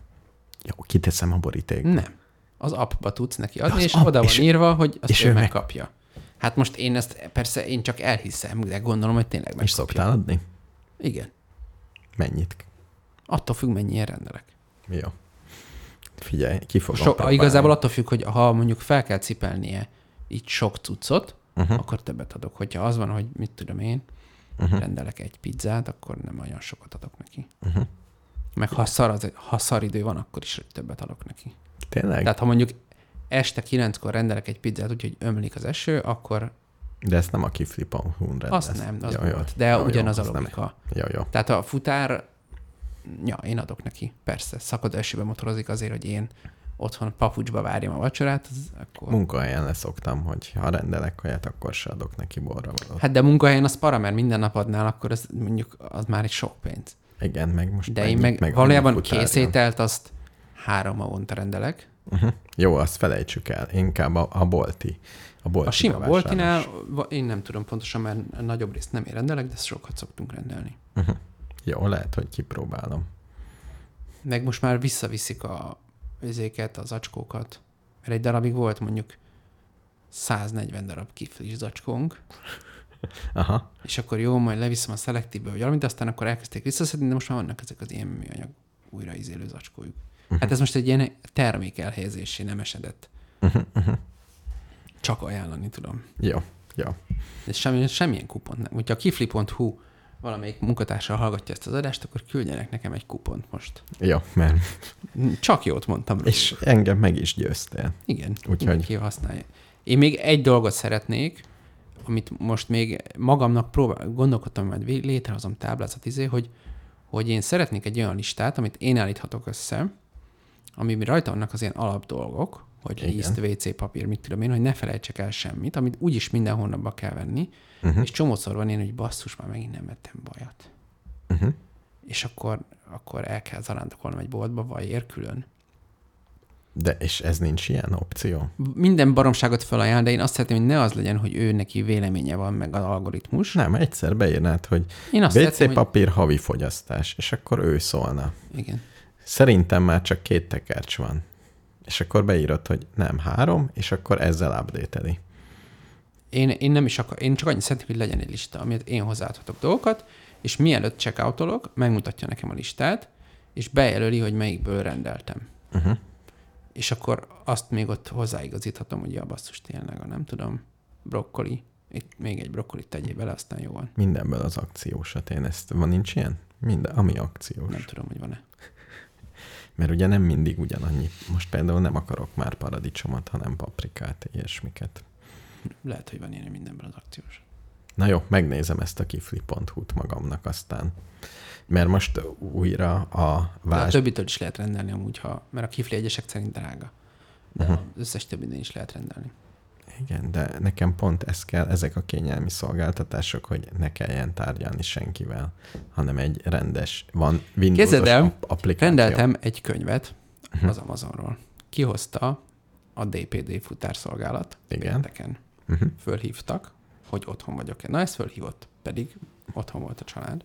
Jó, kiteszem a borítékba. Nem. Az appba tudsz neki adni, és oda van és írva, hogy azt ő, ő megkapja. Meg... Hát most én ezt persze én csak elhiszem, de gondolom, hogy tényleg megkapja. És szoktál adni? Igen. Mennyit? Attól függ, mennyien rendelek. Jó. Figyelj, ki fogom so, Igazából attól függ, hogy ha mondjuk fel kell cipelnie így sok cuccot, uh-huh. akkor többet adok. Hogyha az van, hogy mit tudom én, uh-huh. rendelek egy pizzát, akkor nem olyan sokat adok neki. Uh-huh. Meg ha szar, az, ha szar idő van, akkor is többet adok neki. Tényleg? Tehát ha mondjuk este kilenckor rendelek egy pizzát, úgyhogy ömlik az eső, akkor... De ezt nem a kifli pont hú-n rendelsz. Azt nem, az jó, jó, volt, de jó, ugyanaz jó, a logika. Jó, jó. Tehát a futár... Ja, én adok neki, persze. Szakadó esőbe motorozik azért, hogy én otthon papucsba várjam a vacsorát, akkor... Munkahelyen leszoktam, hogy ha rendelek kaját, akkor se adok neki borravalót. Hát de munkahelyen az para, mert minden nap adnál, akkor az mondjuk az már egy sok pénz. Igen, meg most... De én meg, meg valójában készételt azt... Három havonta rendelek. Uh-huh. Jó, azt felejtsük el. Inkább a, a bolti. A, bolti a sima bevásárlás. Boltinál, én nem tudom pontosan, mert nagyobb részt nem én rendelek, de sokat szoktunk rendelni. Uh-huh. Jó, lehet, hogy kipróbálom. Meg most már visszaviszik a üzéket, az zacskókat. Mert egy darabig volt mondjuk száznegyven darab kiflis zacskónk. Aha. És akkor jó, majd leviszem a szelektívből, vagy valamit, aztán akkor elkezdték visszaszedni, de most már vannak ezek az ilyen műanyag újraizélő zacskójuk. Uh-huh. Hát ez most egy ilyen termékelhelyezési nem esedett. Uh-huh. Uh-huh. Csak ajánlani tudom. Jó, jó. És semmi, semmilyen kupont nem. Hogyha a kifli pont hú valamelyik munkatársa hallgatja ezt az adást, akkor küldjenek nekem egy kupont most. Jó, mert... Csak jót mondtam. És engem meg is győztél. Igen, úgyhogy... mindenki használja. Én még egy dolgot szeretnék, amit most még magamnak próbál... gondolkodtam, majd létrehozom táblázat izé, hogy, hogy én szeretnék egy olyan listát, amit én állíthatok össze, ami rajta vannak az ilyen alap dolgok, hogy igen. Liszt, vé cé papír, mit tudom én, hogy ne felejtsek el semmit, amit úgyis minden hónapban kell venni, uh-huh. és csomószor van én, hogy basszus, már megint nem vettem vajat. Uh-huh. És akkor, akkor el kell zarándokolnom egy boltba vajért külön. De és ez nincs ilyen opció? Minden baromságot felajánl, de én azt szeretném, hogy ne az legyen, hogy ő neki véleménye van, meg az algoritmus. Nem, egyszer beírnád, hogy vé cé papír hogy... havi fogyasztás, és akkor ő szólna. Igen. Szerintem már csak két tekercs van. És akkor beírod, hogy nem, három, és akkor ezzel update-eli. Én, én nem is akar, én csak annyit szeretnék, hogy legyen egy lista, amit én hozzáadhatok dolgokat, és mielőtt checkoutolok, megmutatja nekem a listát, és bejelöli, hogy melyikből rendeltem. Uh-huh. És akkor azt még ott hozzáigazíthatom, ugye a basszus tényleg, a nem tudom, brokkoli itt még egy brokkolit tegyél bele, aztán jó van. Mindenből az akciósat. Én ezt, van, nincs ilyen? Minden, ami akciós. Nem tudom, hogy van-e. Mert ugye nem mindig ugyanannyi. Most például nem akarok már paradicsomot, hanem paprikát, ilyesmiket. Lehet, hogy van ilyen, mindenből az akciós. Na jó, megnézem ezt a kifli pont hú-t magamnak aztán. Mert most újra a vás... A többitől is lehet rendelni amúgy, ha... mert a kifli egyesek szerint drága. De uh-huh. az összes többitől is lehet rendelni. Igen, de nekem pont ez kell, ezek a kényelmi szolgáltatások, hogy ne kelljen tárgyalni senkivel, hanem egy rendes, van Windows-os applikáció. Rendeltem egy könyvet uh-huh. az Amazonról. Kihozta a dé pé dé futárszolgálat. Igen. Uh-huh. Fölhívtak, hogy otthon vagyok-e. Na, ezt fölhívott, pedig otthon volt a család.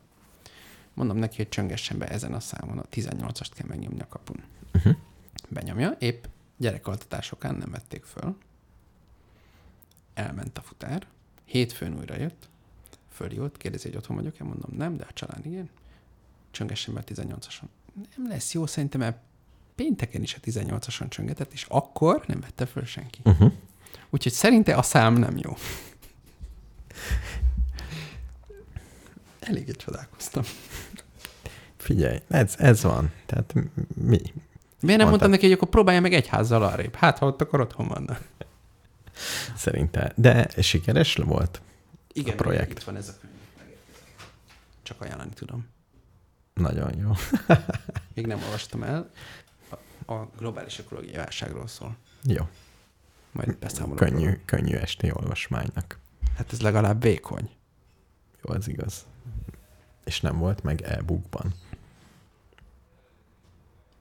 Mondom neki, hogy csöngessen be ezen a számon, a tizennyolcast kell megnyomni a kapun. Uh-huh. Benyomja, épp gyerekaltatásokán nem vették föl. Elment a futár, hétfőn újra jött, följött, kérdezi, hogy otthon vagyok-e, mondom nem, de a család igen, csöngessen be a tizennyolcason. Nem lesz jó, szerintem el pénteken is a tizennyolcason csöngetett, és akkor nem vette föl senki. Uh-huh. Úgyhogy szerinte a szám nem jó. Eléggé csodálkoztam. Figyelj, ez, ez van. Tehát mi? Miért nem mondtam neki, hogy akkor próbálja meg egy házzal arrébb? Hát, ha ott akkor otthon vannak. Szerintem. De sikeres volt igen, a projekt. Itt van ez a könyv. Csak ajánlani tudom. Nagyon jó. Még nem olvastam el. A, a globális ökológiai válságról szól. Jó. Majd beszámolok. Könnyű, könnyű esti olvasmánynak. Hát ez legalább vékony. Jó, az igaz. És nem volt meg e-bookban.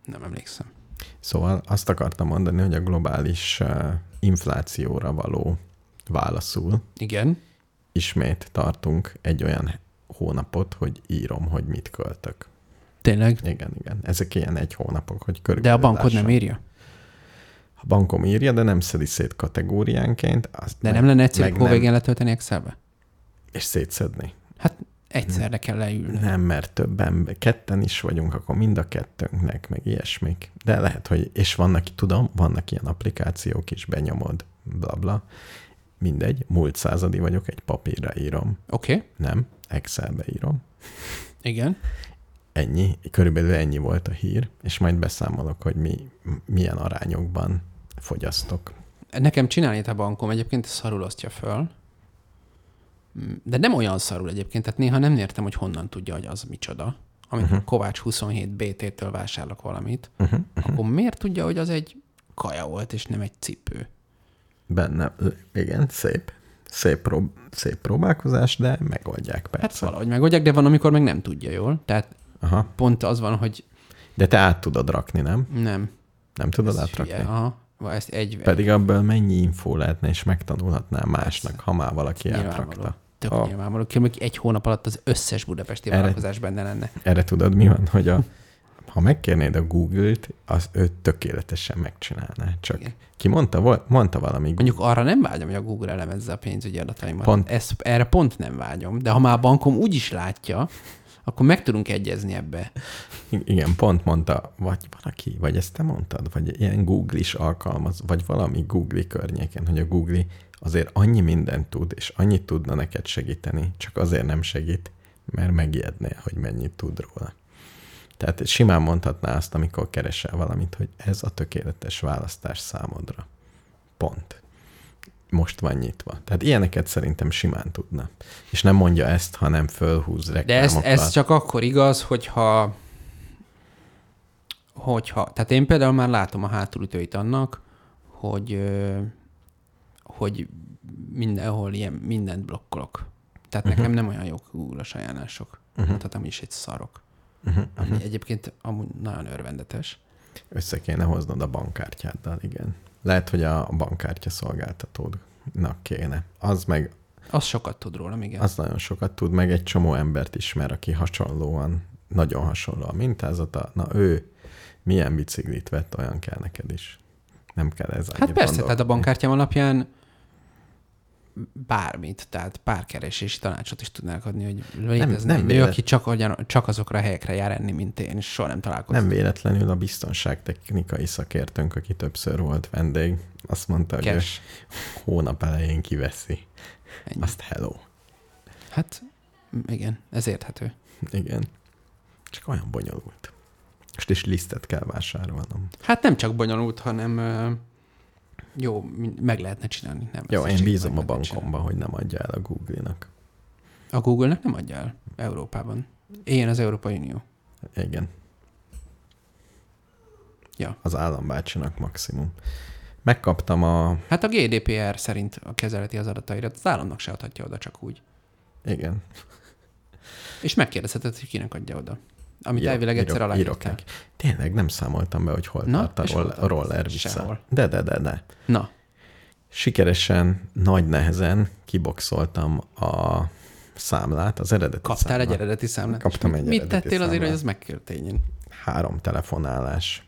Nem emlékszem. Szóval azt akartam mondani, hogy a globális uh, inflációra való válaszul. Igen. Ismét tartunk egy olyan hónapot, hogy írom, hogy mit költök. Tényleg? Igen, igen. Ezek ilyen egy hónapok, hogy körülbelül. De a bankod nem írja? A bankom írja, de nem szedi szét kategóriánként. Azt de meg, nem lenne egyszerűbb hóvégén letölteni Excelbe? És szétszedni. Hát egyszerre kell leülni. Nem, mert többen, ketten is vagyunk, akkor mind a kettőnknek, meg ilyesmik. De lehet, hogy, és vannak, tudom, vannak ilyen applikációk is, benyomod, blabla. Mindegy, múlt századi vagyok, egy papírra írom. Oké. Okay. Nem, Excelbe írom. Igen. Ennyi, körülbelül ennyi volt a hír, és majd beszámolok, hogy mi, milyen arányokban fogyasztok. Nekem csinálni a bankom, egyébként szarul osztja föl. De nem olyan szarul egyébként, tehát néha nem értem, hogy honnan tudja, hogy az micsoda. Amikor uh-huh. Kovács huszonhét bé té-től vásárolok valamit, uh-huh. Uh-huh. akkor miért tudja, hogy az egy kaja volt, és nem egy cipő? Benne, igen, szép. Szép, prób- szép próbálkozás, de megoldják persze. Hát valahogy megoldják, de van, amikor meg nem tudja jól. Tehát aha. pont az van, hogy... De te át tudod rakni, nem? Nem. Nem tudod ez átrakni? Fie, aha. Ezt egy, pedig egy, abból mennyi infó lehetne, és megtanulhatnál másnak, persze. ha már valaki átrakta. Tök oh. nyilvánvaló. Különböző egy hónap alatt az összes budapesti erre, vállalkozás benne lenne. Erre tudod, mi van, hogy a, ha megkérnéd a Google-t, az ő tökéletesen megcsinálná. Csak igen. ki mondta, mondta valami. Mondjuk arra nem vágyom, hogy a Google elemezze a pénzügyi adataimat. Pont. Ez, erre pont nem vágyom. De ha már a bankom úgy is látja, akkor meg tudunk egyezni ebbe. Igen, pont mondta, vagy valaki, vagy ezt te mondtad, vagy ilyen Google is alkalmaz, vagy valami Google környéken, hogy a Google azért annyi mindent tud, és annyit tudna neked segíteni, csak azért nem segít, mert megijednél, hogy mennyit tud róla. Tehát simán mondhatná azt, amikor keresel valamit, hogy ez a tökéletes választás számodra. Pont. Most van nyitva. Tehát ilyeneket szerintem simán tudna. És nem mondja ezt, hanem fölhúz reklámokat. De ez, ez csak akkor igaz, hogyha... hogyha... Tehát én például már látom a hátulütőit annak, hogy, hogy mindenhol ilyen mindent blokkolok. Tehát uh-huh. nekem nem olyan jó Google-os ajánlások. Uh-huh. Mondhatom is egy szarok. Uh-huh. Ami uh-huh. egyébként amúgy nagyon örvendetes. Össze kéne hoznod a bankkártyáddal, igen. Lehet, hogy a bankkártya szolgáltatódnak kéne. Az meg... Az sokat tud rólam, igen. Az nagyon sokat tud, meg egy csomó embert ismer, aki hasonlóan, nagyon hasonló a mintázata. Na ő milyen biciklit vett, olyan kell neked is. Nem kell ez. Hát persze, dolog. Tehát a bankkártyám alapján bármit, tehát párkeresési tanácsot is tudnák adni, hogy létezne egy nő, aki csak, csak azokra a helyekre jár enni, mint én, és soha nem találkoztam. Nem véletlenül a biztonságtechnikai szakértőnk, aki többször volt vendég, azt mondta, Kes. hogy hónap elején kiveszi Ennyi. Azt hello. Hát igen, ez érthető. Igen. Csak olyan bonyolult. Most is lisztet kell vásárolnom. Hát nem csak bonyolult, hanem jó, meg lehetne csinálni. Nem, jó, én bízom a bankomban, hogy nem adja el a Google-nak. A Google-nak nem adja el Európában. Ilyen az Európai Unió. Igen. Ja. Az állambácsinak maximum. Megkaptam a... Hát a gé dé pé er szerint a kezeleti az adataidat. Az államnak se adhatja oda, csak úgy. Igen. És megkérdezheted, hogy kinek adja oda. Amit ja, elvileg egyszer aláírtál. Tényleg nem számoltam be, hogy hol tart a roller vissza. De, de, de, de. Na. Sikeresen, nagy nehezen kiboxoltam a számlát, az eredeti Kaptál számlát. Kaptál egy eredeti számlát? Kaptam mit, egy eredeti Mit tettél számlát? Azért, hogy ez megtörténjen? Három telefonálás.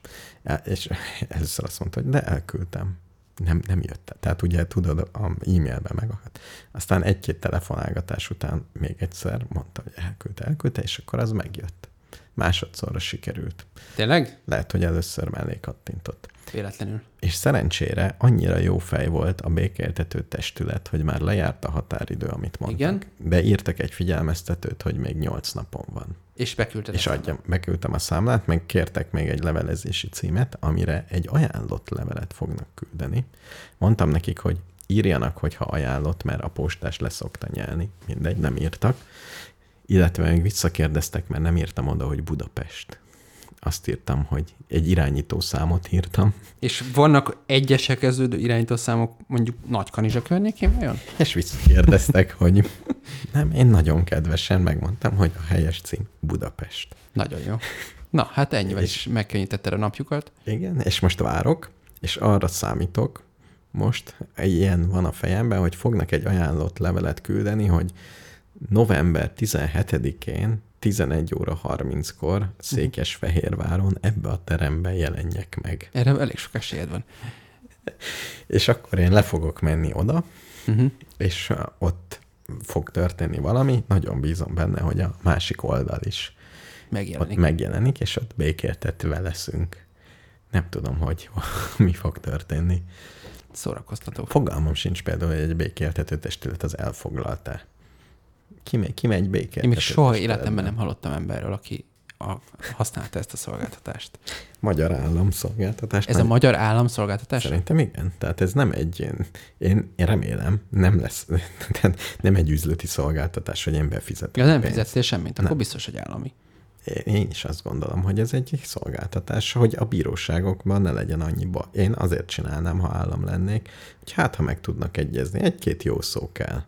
És először azt mondta, hogy de elküldtem. Nem, nem jött. Tehát ugye tudod, a e-mailben megakadt. Aztán egy-két telefonálgatás után még egyszer mondta, hogy elküldte, elküldte, és akkor az megjött. Másodszorra sikerült. Tényleg? Lehet, hogy először mellé kattintott. Véletlenül. És szerencsére annyira jó fej volt a békéltető testület, hogy már lejárt a határidő, amit mondtak. Igen? De írtak egy figyelmeztetőt, hogy még nyolc napon van. És beküldted És adjam, beküldtem a számlát, meg kértek még egy levelezési címet, amire egy ajánlott levelet fognak küldeni. Mondtam nekik, hogy írjanak, hogyha ajánlott, mert a postás leszokta nyelni. Mindegy, nem írtak. Illetve még visszakérdeztek, mert nem írtam oda, hogy Budapest. Azt írtam, hogy egy irányítószámot írtam. És vannak egyesek kezdődő irányítószámok mondjuk Nagykanizsa környékén vajon? És visszakérdeztek, hogy nem, én nagyon kedvesen megmondtam, hogy a helyes cím Budapest. Nagyon jó. Na, hát ennyivel és, is megkönnyítetted a napjukat. Igen, és most várok, és arra számítok, most ilyen van a fejemben, hogy fognak egy ajánlott levelet küldeni, hogy november tizenhetedikén tizenegy óra harminckor Székesfehérváron ebbe a terembe jelenjek meg. Erre elég sok esélyed van. És akkor én le fogok menni oda, uh-huh. és ott fog történni valami. Nagyon bízom benne, hogy a másik oldal is megjelenik, ott megjelenik és ott békéltetve leszünk. Nem tudom, hogy mi fog történni. Szórakoztató. Fogalmam sincs például, hogy egy békéltető testület az elfoglalta. Kimegy, kimegy békéltető. Én még soha életemben nem hallottam emberről, aki a, használta ezt a szolgáltatást. Magyar államszolgáltatás. Ez nem... a magyar államszolgáltatás? Szerintem igen. Tehát ez nem egy, én, én, én remélem, nem lesz, nem egy üzleti szolgáltatás, hogy én befizetem. Ja, nem fizettél semmit, akkor nem. Biztos, hogy állami. Én is azt gondolom, hogy ez egy szolgáltatás, hogy a bíróságokban ne legyen annyiba. Én azért csinálnám, ha állam lennék, hogy hát, ha meg tudnak egyezni, egy-két jó szó kell.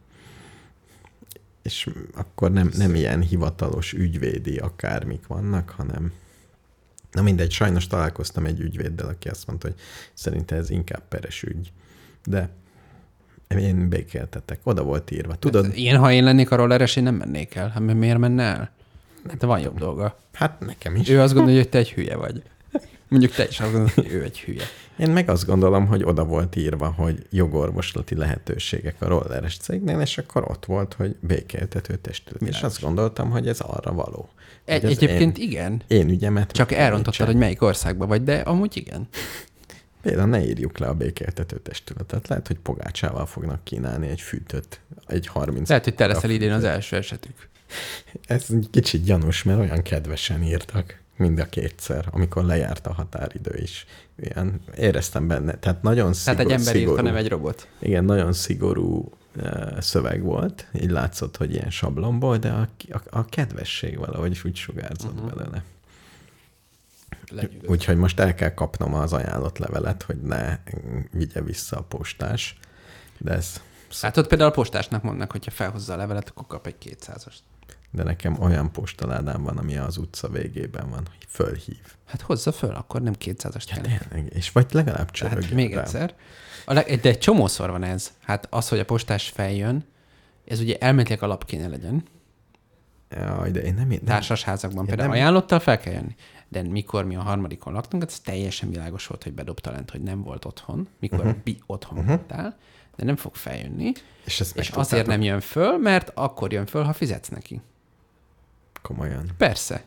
És akkor nem, nem ilyen hivatalos ügyvédi akármik vannak, hanem... Na mindegy, sajnos találkoztam egy ügyvéddel, aki azt mondta, hogy szerinte ez inkább peres ügy. De én békéltetek. Oda volt írva. Tudod? Hát, ilyen, ha én lennék a rolleres, én nem mennék el. Hát miért menne el? Hát van jobb dolga. Hát nekem is. Ő azt gondolja, hogy te egy hülye vagy. Mondjuk te is azt gondolod, hogy ő egy hülye. Én meg azt gondolom, hogy oda volt írva, hogy jogorvoslati lehetőségek a rolleres cégnél, és akkor ott volt, hogy békéltető testület. És azt gondoltam, hogy ez arra való. Egy, egyébként én, igen. Én ügyemet. Csak elrontottad, hogy melyik országban vagy, de amúgy igen. Például ne írjuk le a békéltető testületet. Lehet, hogy pogácsával fognak kínálni egy fűtőt, egy harminc. Lehet, hogy te leszel idén az első esetük. Ez kicsit gyanús, mert olyan kedvesen írtak. Mind a kétszer, amikor lejárt a határidő is. Ilyen, éreztem benne. Tehát nagyon szigorú. Tehát egy ember írt, hanem egy robot. Igen, nagyon szigorú uh, szöveg volt. Így látszott, hogy ilyen sablonból, de a, a, a kedvesség valahogy úgy sugárzott uh-huh. belőle. Úgyhogy most el kell kapnom az ajánlott levelet, hogy ne vigye vissza a postás. De ez... Hát ott például a postásnak mondnak, hogyha felhozza a levelet, akkor kap egy kétszázast. De nekem olyan postaládám van, ami az utca végében van, hogy fölhív. Hát hozza föl, akkor nem kétszázast ja, kell. És vagy legalább csörögjön. Hát még egyszer. Leg- de egy csomószor van ez. Hát az, hogy a postás feljön, ez ugye elméletileg alap kéne legyen. Jaj, de én nem... nem Társasházakban például nem... ajánlottal fel kell jönni. De mikor mi a harmadikon laktunk, ez teljesen világos volt, hogy bedobta lent, hogy nem volt otthon, mikor uh-huh. bi otthon uh-huh. voltál, de nem fog feljönni. És, és azért tudtátok? Nem jön föl, mert akkor jön föl, ha fizetsz neki. Komolyan. Persze.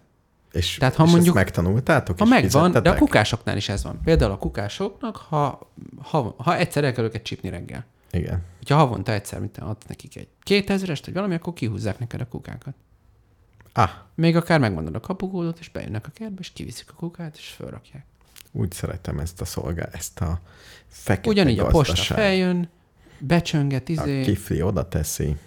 És, tehát, ha és mondjuk, ezt megtanultátok? Ha megvan, de a kukásoknál is ez van. Például a kukásoknak, ha, ha, ha egyszer el kell őket csípni reggel. Igen. Ha havonta egyszer mit adsz nekik egy kétezerest, vagy valami, akkor kihúzzák neked a kukákat. Ah. Még akár megmondod a kapukódot, és bejönnek a kertbe, és kiviszik a kukát, és fölrakják. Úgy szeretem ezt a szolgál, ezt a fekete ugyanígy gazdaság. A posta feljön, becsönget, izé. A kifli oda teszi.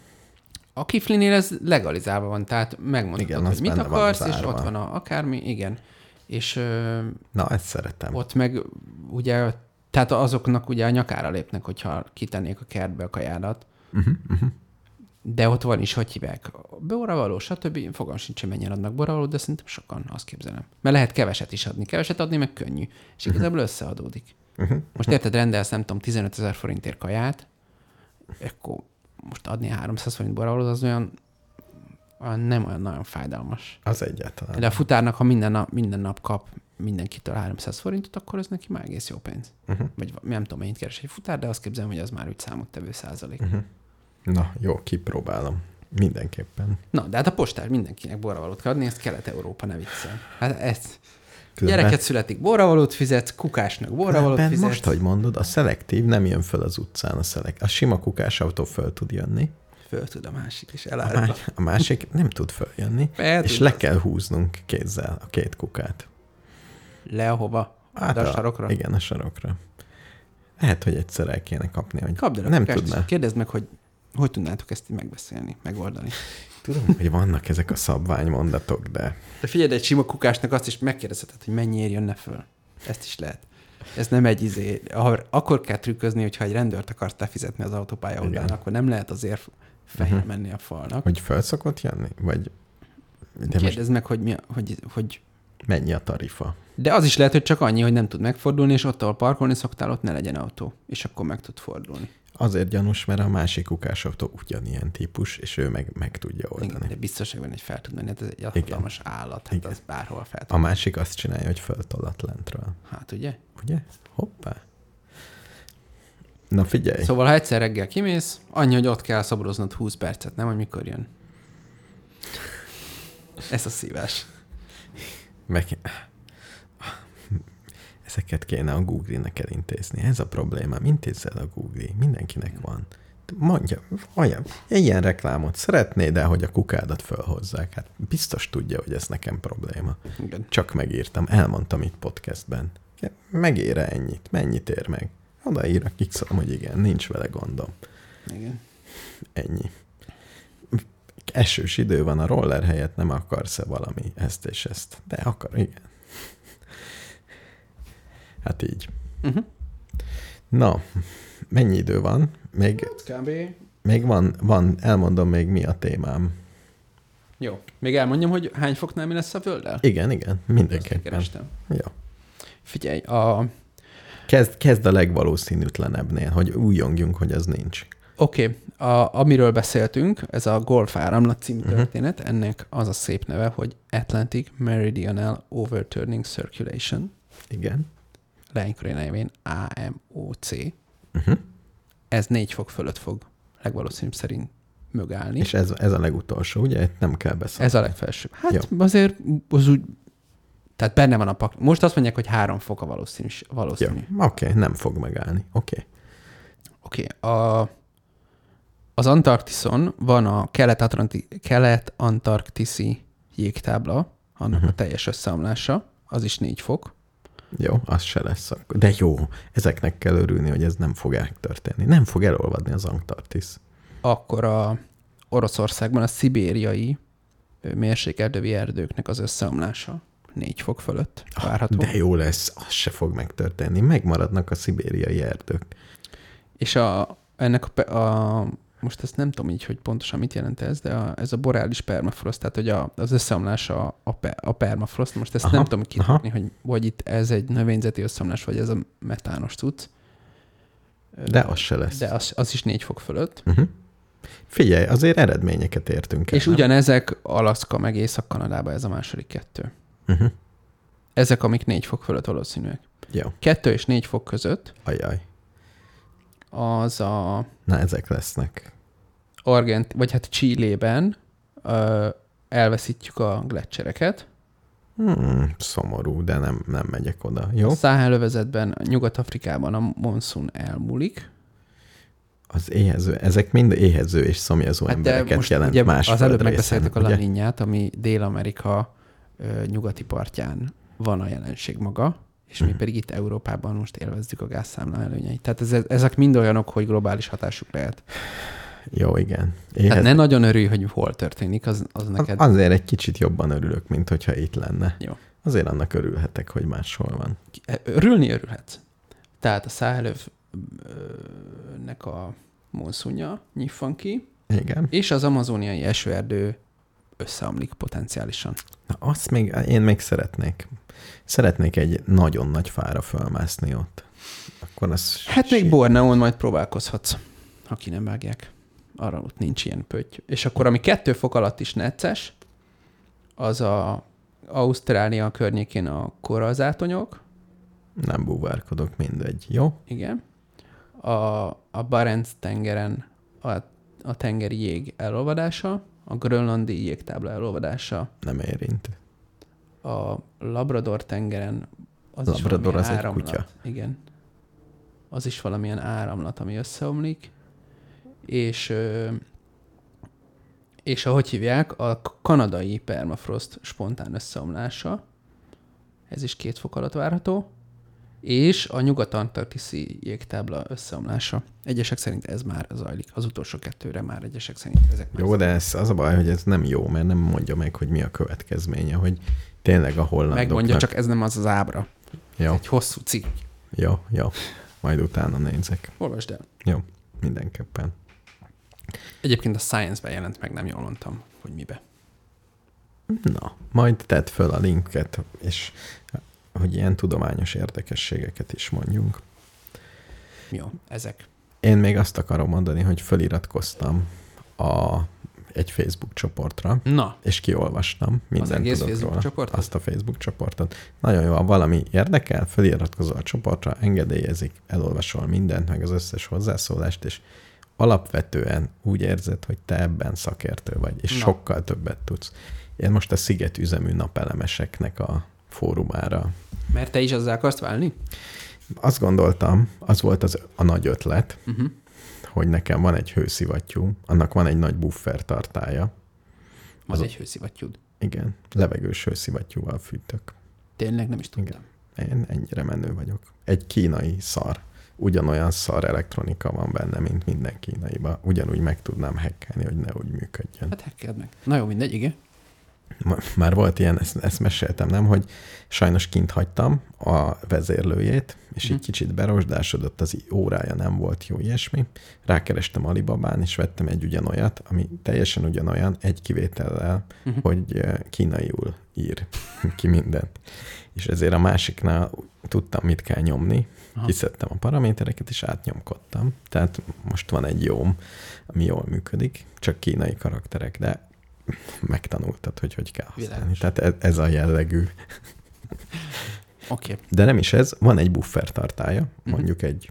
A kiflinél ez legalizálva van, tehát megmondhatod, igen, hogy mit akarsz, és ott van a akármi, igen. És na, ezt szeretem. Ott meg ugye, tehát azoknak ugye a nyakára lépnek, hogyha kitennék a kertbe a kajádat. Uh-huh, uh-huh. De ott van is, hogy hívják. Boravaló, stb. Fogam sincs, hogy mennyien adnak boravalót, de szerintem sokan, azt képzelem. Mert lehet keveset is adni. Keveset adni meg könnyű. És igazából uh-huh. összeadódik. Uh-huh. Most érted, rendelsz, nem tudom, tizenötezer forintért kaját, akkor most adni háromszáz forint boravalót, az olyan, olyan nem olyan nagyon fájdalmas. Az egyáltalán. De a futárnak, ha minden nap, minden nap kap mindenkitől háromszáz forintot, akkor ez neki már egész jó pénz. Uh-huh. Vagy nem tudom, mennyit keres egy futár, de azt képzelem, hogy az már úgy számottevő százalék. Uh-huh. Na, jó, kipróbálom. Mindenképpen. Na, de hát a postár mindenkinek borravalót kell adni, ezt Kelet-Európa, ne viccel. Hát ezt. Különben... Gyereket születik, borravalót fizetsz, kukásnak borravalót fizetsz. Most, hogy mondod, a szelektív nem jön föl az utcán, a szelektív. A sima kukásautó föl tud jönni. Föl tud a másik is elárva. A, má- a másik nem tud följönni, el és tud le az. Kell húznunk kézzel a két kukát. Le hova? Hát a, a sarokra? Igen, a sarokra. Lehet, hogy egyszer el kéne kapni, hogy kapd el nem tudná. Kérdezd meg, hogy hogy tudnátok ezt megbeszélni, megoldani? Tudom, hogy vannak ezek a szabványmondatok, de... De figyeld, egy sima kukásnak azt is megkérdezheted, hogy mennyiért jönne föl. Ezt is lehet. Ez nem egy izé... Akkor kell trükközni, hogyha egy rendőrt akartál fizetni az autópálya oldalán, akkor nem lehet azért fehér uh-huh. menni a falnak. Hogy föl szokott jönni? Vagy... De kérdezd most... meg, hogy, mi a, hogy, hogy... Mennyi a tarifa? De az is lehet, hogy csak annyi, hogy nem tud megfordulni, és ott, ahol parkolni szoktál, ott ne legyen autó. És akkor meg tud fordulni. Azért gyanús, mert a másik kukásautó ugyanilyen típus, és ő meg, meg tudja oldani. Igen, de biztonságban egy fel tud menni, hát ez egy hatalmas állat, hát az bárhol fel tud. A másik azt csinálja, hogy föltolat lentről. Hát ugye? Ugye? Hoppá. Na figyelj. Szóval, ha egyszer reggel kimész, annyi, hogy ott kell szoboroznod húsz percet, nem, hogy mikor jön. Ez a szívás. Meg... Ezeket kéne a Google-nek elintézni. Ez a problémám. Intézzel a Google. Mindenkinek van. Mondja, olyan, ilyen reklámot szeretnéd el, hogy a kukádat fölhozzák. Hát biztos tudja, hogy ez nekem probléma. Igen. Csak megírtam, elmondtam itt podcastben. Megér-e ennyit? Mennyit ér meg? Odaír, kikszolom, hogy igen, nincs vele gondom. Igen. Ennyi. Esős idő van, a roller helyett nem akarsz-e valami ezt és ezt? De akar, igen. Hát így. Uh-huh. Na, mennyi idő van? Még, még van, van, elmondom még mi a témám. Jó. Még elmondjam, hogy hány foknál mi lesz a Földdel? Igen, igen, mindenképpen. Jó. Figyelj, a... Kezd, kezd a legvalószínűtlenebbnél, hogy újongjunk, hogy az nincs. Oké, okay. Amiről beszéltünk, ez a Golf áramlat című uh-huh. történet, ennek az a szép neve, hogy Atlantic Meridional Overturning Circulation. Igen. Lánykorai nevén á em o cé. Uh-huh. Ez négy fok fölött fog legvalószínűbb szerint mögállni. És ez, ez a legutolsó, ugye? Itt nem kell beszélni. Ez a legfelsőbb. Hát jó. Azért az úgy, tehát benne van a pak. Most azt mondják, hogy három fok a valószínű. valószínű. Oké, okay, nem fog megállni. Oké. Okay. Oké. Okay, az Antarktiszon van a kelet-antarktiszi jégtábla, annak uh-huh. a teljes összeomlása, az is négy fok. Jó, az se lesz. De jó, ezeknek kell örülni, hogy ez nem fog eltörténni. Nem fog elolvadni az Antarktisz. Akkor a Oroszországban a szibériai mérsékerdővi erdőknek az összeomlása négy fok fölött várható. De jó lesz, az se fog megtörténni. Megmaradnak a szibériai erdők. És a, ennek a, a most ezt nem tudom így, hogy pontosan mit jelent ez, de a, ez a borális permafrost, tehát hogy a, az összeomlás a, a, pe, a permafrost, most ezt aha, nem tudom kitudni, hogy vagy itt ez egy növényzeti összeomlás, vagy ez a metános cucc. De az se lesz. De az, az is négy fok fölött. Uh-huh. Figyelj, azért eredményeket értünk el. És nem? Ugyanezek Alaszka meg Észak-Kanadában ez a második kettő. Uh-huh. Ezek, amik négy fok fölött valószínűek. Jó. Kettő és négy fok között. Ajaj. Az a... Na, ezek lesznek. Argent, vagy hát Chilében ö, elveszítjük a gleccsereket. Hmm, szomorú, de nem, nem megyek oda. Jó? A Száhel övezetben, Nyugat-Afrikában a monszun elmúlik. Az éhező, ezek mind éhező és szomjazó hát embereket jelent más. Az előbb megbeszéltük a La Niñát, ami Dél-Amerika ö, nyugati partján van a jelenség maga, és uh-huh. mi pedig itt Európában most élvezzük a gázszámla előnyeit. Tehát ez, ezek mind olyanok, hogy globális hatásuk lehet. Jó, igen. Éhez... Tehát ne nagyon örülj, hogy hol történik, az, az neked... Az, azért egy kicsit jobban örülök, mint hogyha itt lenne. Jó. Azért annak örülhetek, hogy máshol van. Örülni örülhetsz. Tehát a Száhelövnek a monszunja nyitvan ki. Igen. És az amazoniai esőerdő összeomlik potenciálisan. Na azt még, én még szeretnék. Szeretnék egy nagyon nagy fára fölmászni ott. Akkor az hát sír... még Borneón majd próbálkozhatsz, ha ki nem vágják. Arra ott nincs ilyen pötty. És akkor ami kettő fok alatt is necces, az a Ausztrália környékén a korazátonyok. Nem búvárkodok, mindegy, jó? Igen. A, a Barents-tengeren a, a tengeri jég elolvadása, a grönlandi jégtábla elolvadása. Nem érint. A Labrador-tengeren az Labrador is az egy kutya. Igen. Az is valamilyen áramlat, ami összeomlik. És, és ahogy hívják, a kanadai permafrost spontán összeomlása. Ez is két fok alatt várható. És a nyugat-antarktiszi jégtábla összeomlása. Egyesek szerint ez már zajlik. Az utolsó kettőre már egyesek szerint ezek már. Jó, de ez az a baj, hogy ez nem jó, mert nem mondja meg, hogy mi a következménye, hogy tényleg a hollandoknak... Megmondja, csak ez nem az az ábra. Jó. Ez egy hosszú cikk. Jó, jó. Majd utána nézek. Olvasd el. Jó, mindenképpen. Egyébként a Science-ben jelent meg, nem jól mondtam, hogy mibe. Na, majd tedd föl a linket, és... hogy ilyen tudományos érdekességeket is mondjunk. Jó, ezek. Én még azt akarom mondani, hogy föliratkoztam a, egy Facebook csoportra, na. és kiolvastam mindent tudok róla. Csoportot? Azt a Facebook csoportot. Nagyon jó, ha valami érdekel, föliratkozol a csoportra, engedélyezik, elolvasol mindent, meg az összes hozzászólást, és alapvetően úgy érzed, hogy te ebben szakértő vagy, és na. sokkal többet tudsz. Én most a szigetüzemű napelemeseknek a fórumára. Mert te is azzá akarsz válni? Azt gondoltam, az volt az, a nagy ötlet, uh-huh. hogy nekem van egy hőszivattyú, annak van egy nagy buffer tartálya. Az, az egy hőszivattyúd? Igen, levegős hőszivattyúval fűtök. Tényleg nem is tudtam. Igen. Én ennyire menő vagyok. Egy kínai szar. Ugyanolyan szar elektronika van benne, mint minden kínaiban. Ugyanúgy meg tudnám hackelni, hogy ne úgy működjön. Hát hackeld meg. Na jó, mindegy, igen. Már volt ilyen, ezt, ezt meséltem, nem, hogy sajnos kint hagytam a vezérlőjét, és mm. így kicsit berosdásodott, az órája nem volt jó, ilyesmi. Rákerestem Alibabán, és vettem egy ugyanolyat, ami teljesen ugyanolyan, egy kivétellel, mm-hmm. hogy kínaiul ír ki mindent. És ezért a másiknál tudtam, mit kell nyomni, aha. kiszedtem a paramétereket, és átnyomkodtam. Tehát most van egy jóm, ami jól működik, csak kínai karakterek, de megtanultad, hogy hogy kell használni. Világos. Tehát ez, ez a jellegű. Oké. Okay. De nem is ez, van egy buffer tartálya, mondjuk uh-huh. egy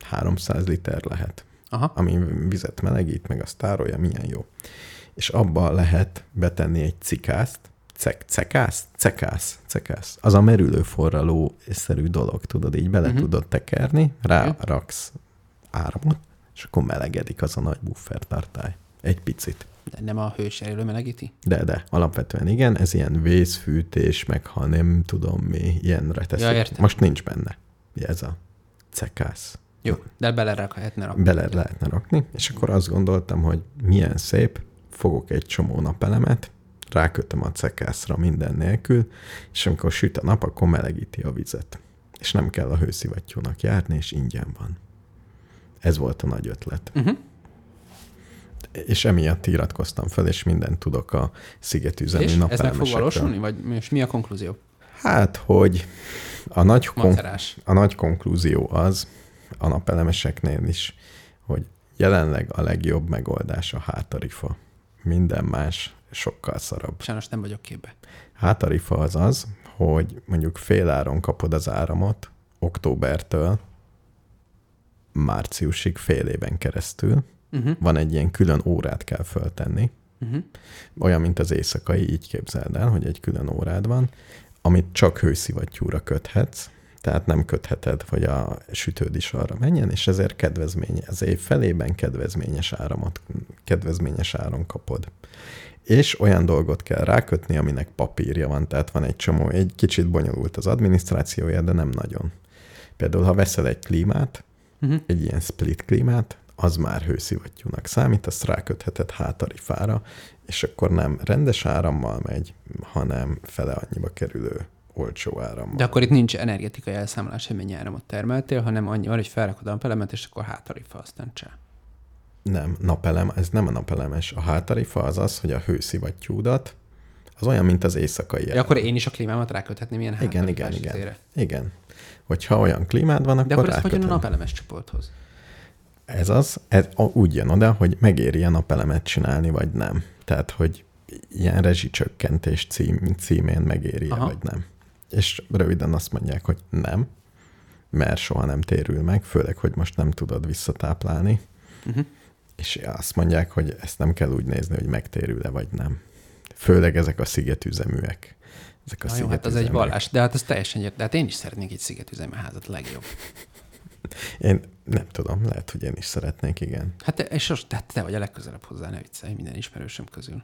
háromszáz liter lehet, aha. ami vizet melegít, meg azt tárolja, milyen jó. És abban lehet betenni egy cikászt, cek, cekász, cekász, cekász. Az a merülő forralószerű dolog, tudod, így bele uh-huh. tudod tekerni, ráraksz áramot, és akkor melegedik az a nagy buffer tartály. Egy picit. De nem a hőserélő melegíti? De, de, alapvetően igen, ez ilyen vészfűtés, meg ha nem tudom mi, ilyenre teszik. Ja, most nincs benne. Ez a cekász. Jó, de bele lehetne rakni. Bele lehetne rakni, és akkor azt gondoltam, hogy milyen szép, fogok egy csomó napelemet, rákötöm a cekászra minden nélkül, és amikor süt a nap, akkor melegíti a vizet. És nem kell a hőszivattyúnak járni, és ingyen van. Ez volt a nagy ötlet. Mhm. Uh-huh. És emiatt iratkoztam fel, és mindent tudok a szigetüzemi napelemesekről. És ez meg fog valósulni? Vagy mi a konklúzió? Hát, hogy a nagy, kon- a nagy konklúzió az a napelemeseknél is, hogy jelenleg a legjobb megoldás a hátarifa. Minden más sokkal szarabb. Sajnos nem vagyok képbe. Hátarifa az az, hogy mondjuk féláron kapod az áramot októbertől márciusig fél éven keresztül, uh-huh. van egy ilyen külön órát kell föltenni, uh-huh. olyan, mint az éjszakai, így képzeld el, hogy egy külön órád van, amit csak hőszivattyúra köthetsz, Tehát nem kötheted, hogy a sütőd is arra menjen, és ezért kedvezmény, az év felében kedvezményes áramot, kedvezményes áron kapod. És olyan dolgot kell rákötni, aminek papírja van, tehát van egy csomó, egy kicsit bonyolult az adminisztrációja, de nem nagyon. Például, ha veszel egy klímát, uh-huh. egy ilyen split klímát, az már hőszivattyúnak számít, azt rákötheted hátarifára, és akkor nem rendes árammal megy, hanem fele annyiba kerülő olcsó árammal. De akkor itt nincs energetikai elszámolás, hogy mennyi áramot termeltél, hanem annyi van, hogy felrakod a napelemet, és akkor hátarifa, aztán cseh. Nem, napelem, ez nem a napelemes. A hátarifa az az, hogy a hőszivattyúdat, az olyan, mint az éjszakai áram. De akkor én is a klímámat ráköthetném ilyen hátarifás. Igen, igen, igen. igen. Hogyha olyan klímád van, akkor ráköthetem. De akkor ez hogyan a napelemes csoporthoz? Ez az, ez úgy jön oda, hogy megéri a napelemet csinálni, vagy nem. Tehát, hogy ilyen rezsicsökkentés cím, címén megéri vagy nem. És röviden azt mondják, hogy nem, mert soha nem térül meg, főleg, hogy most nem tudod visszatáplálni. Uh-huh. És azt mondják, hogy ezt nem kell úgy nézni, hogy megtérül-e vagy nem. Főleg ezek a szigetüzeműek. Ezek a Na, jó, hát az egy vallás, de hát ez teljesen gyert. De hát én is szeretnék egy szigetüzemű házat legjobb. Én nem tudom, lehet, hogy én is szeretnék, igen. Hát és az, tehát te vagy a legközelebb hozzá, ne viccelj, minden ismerősöm közül.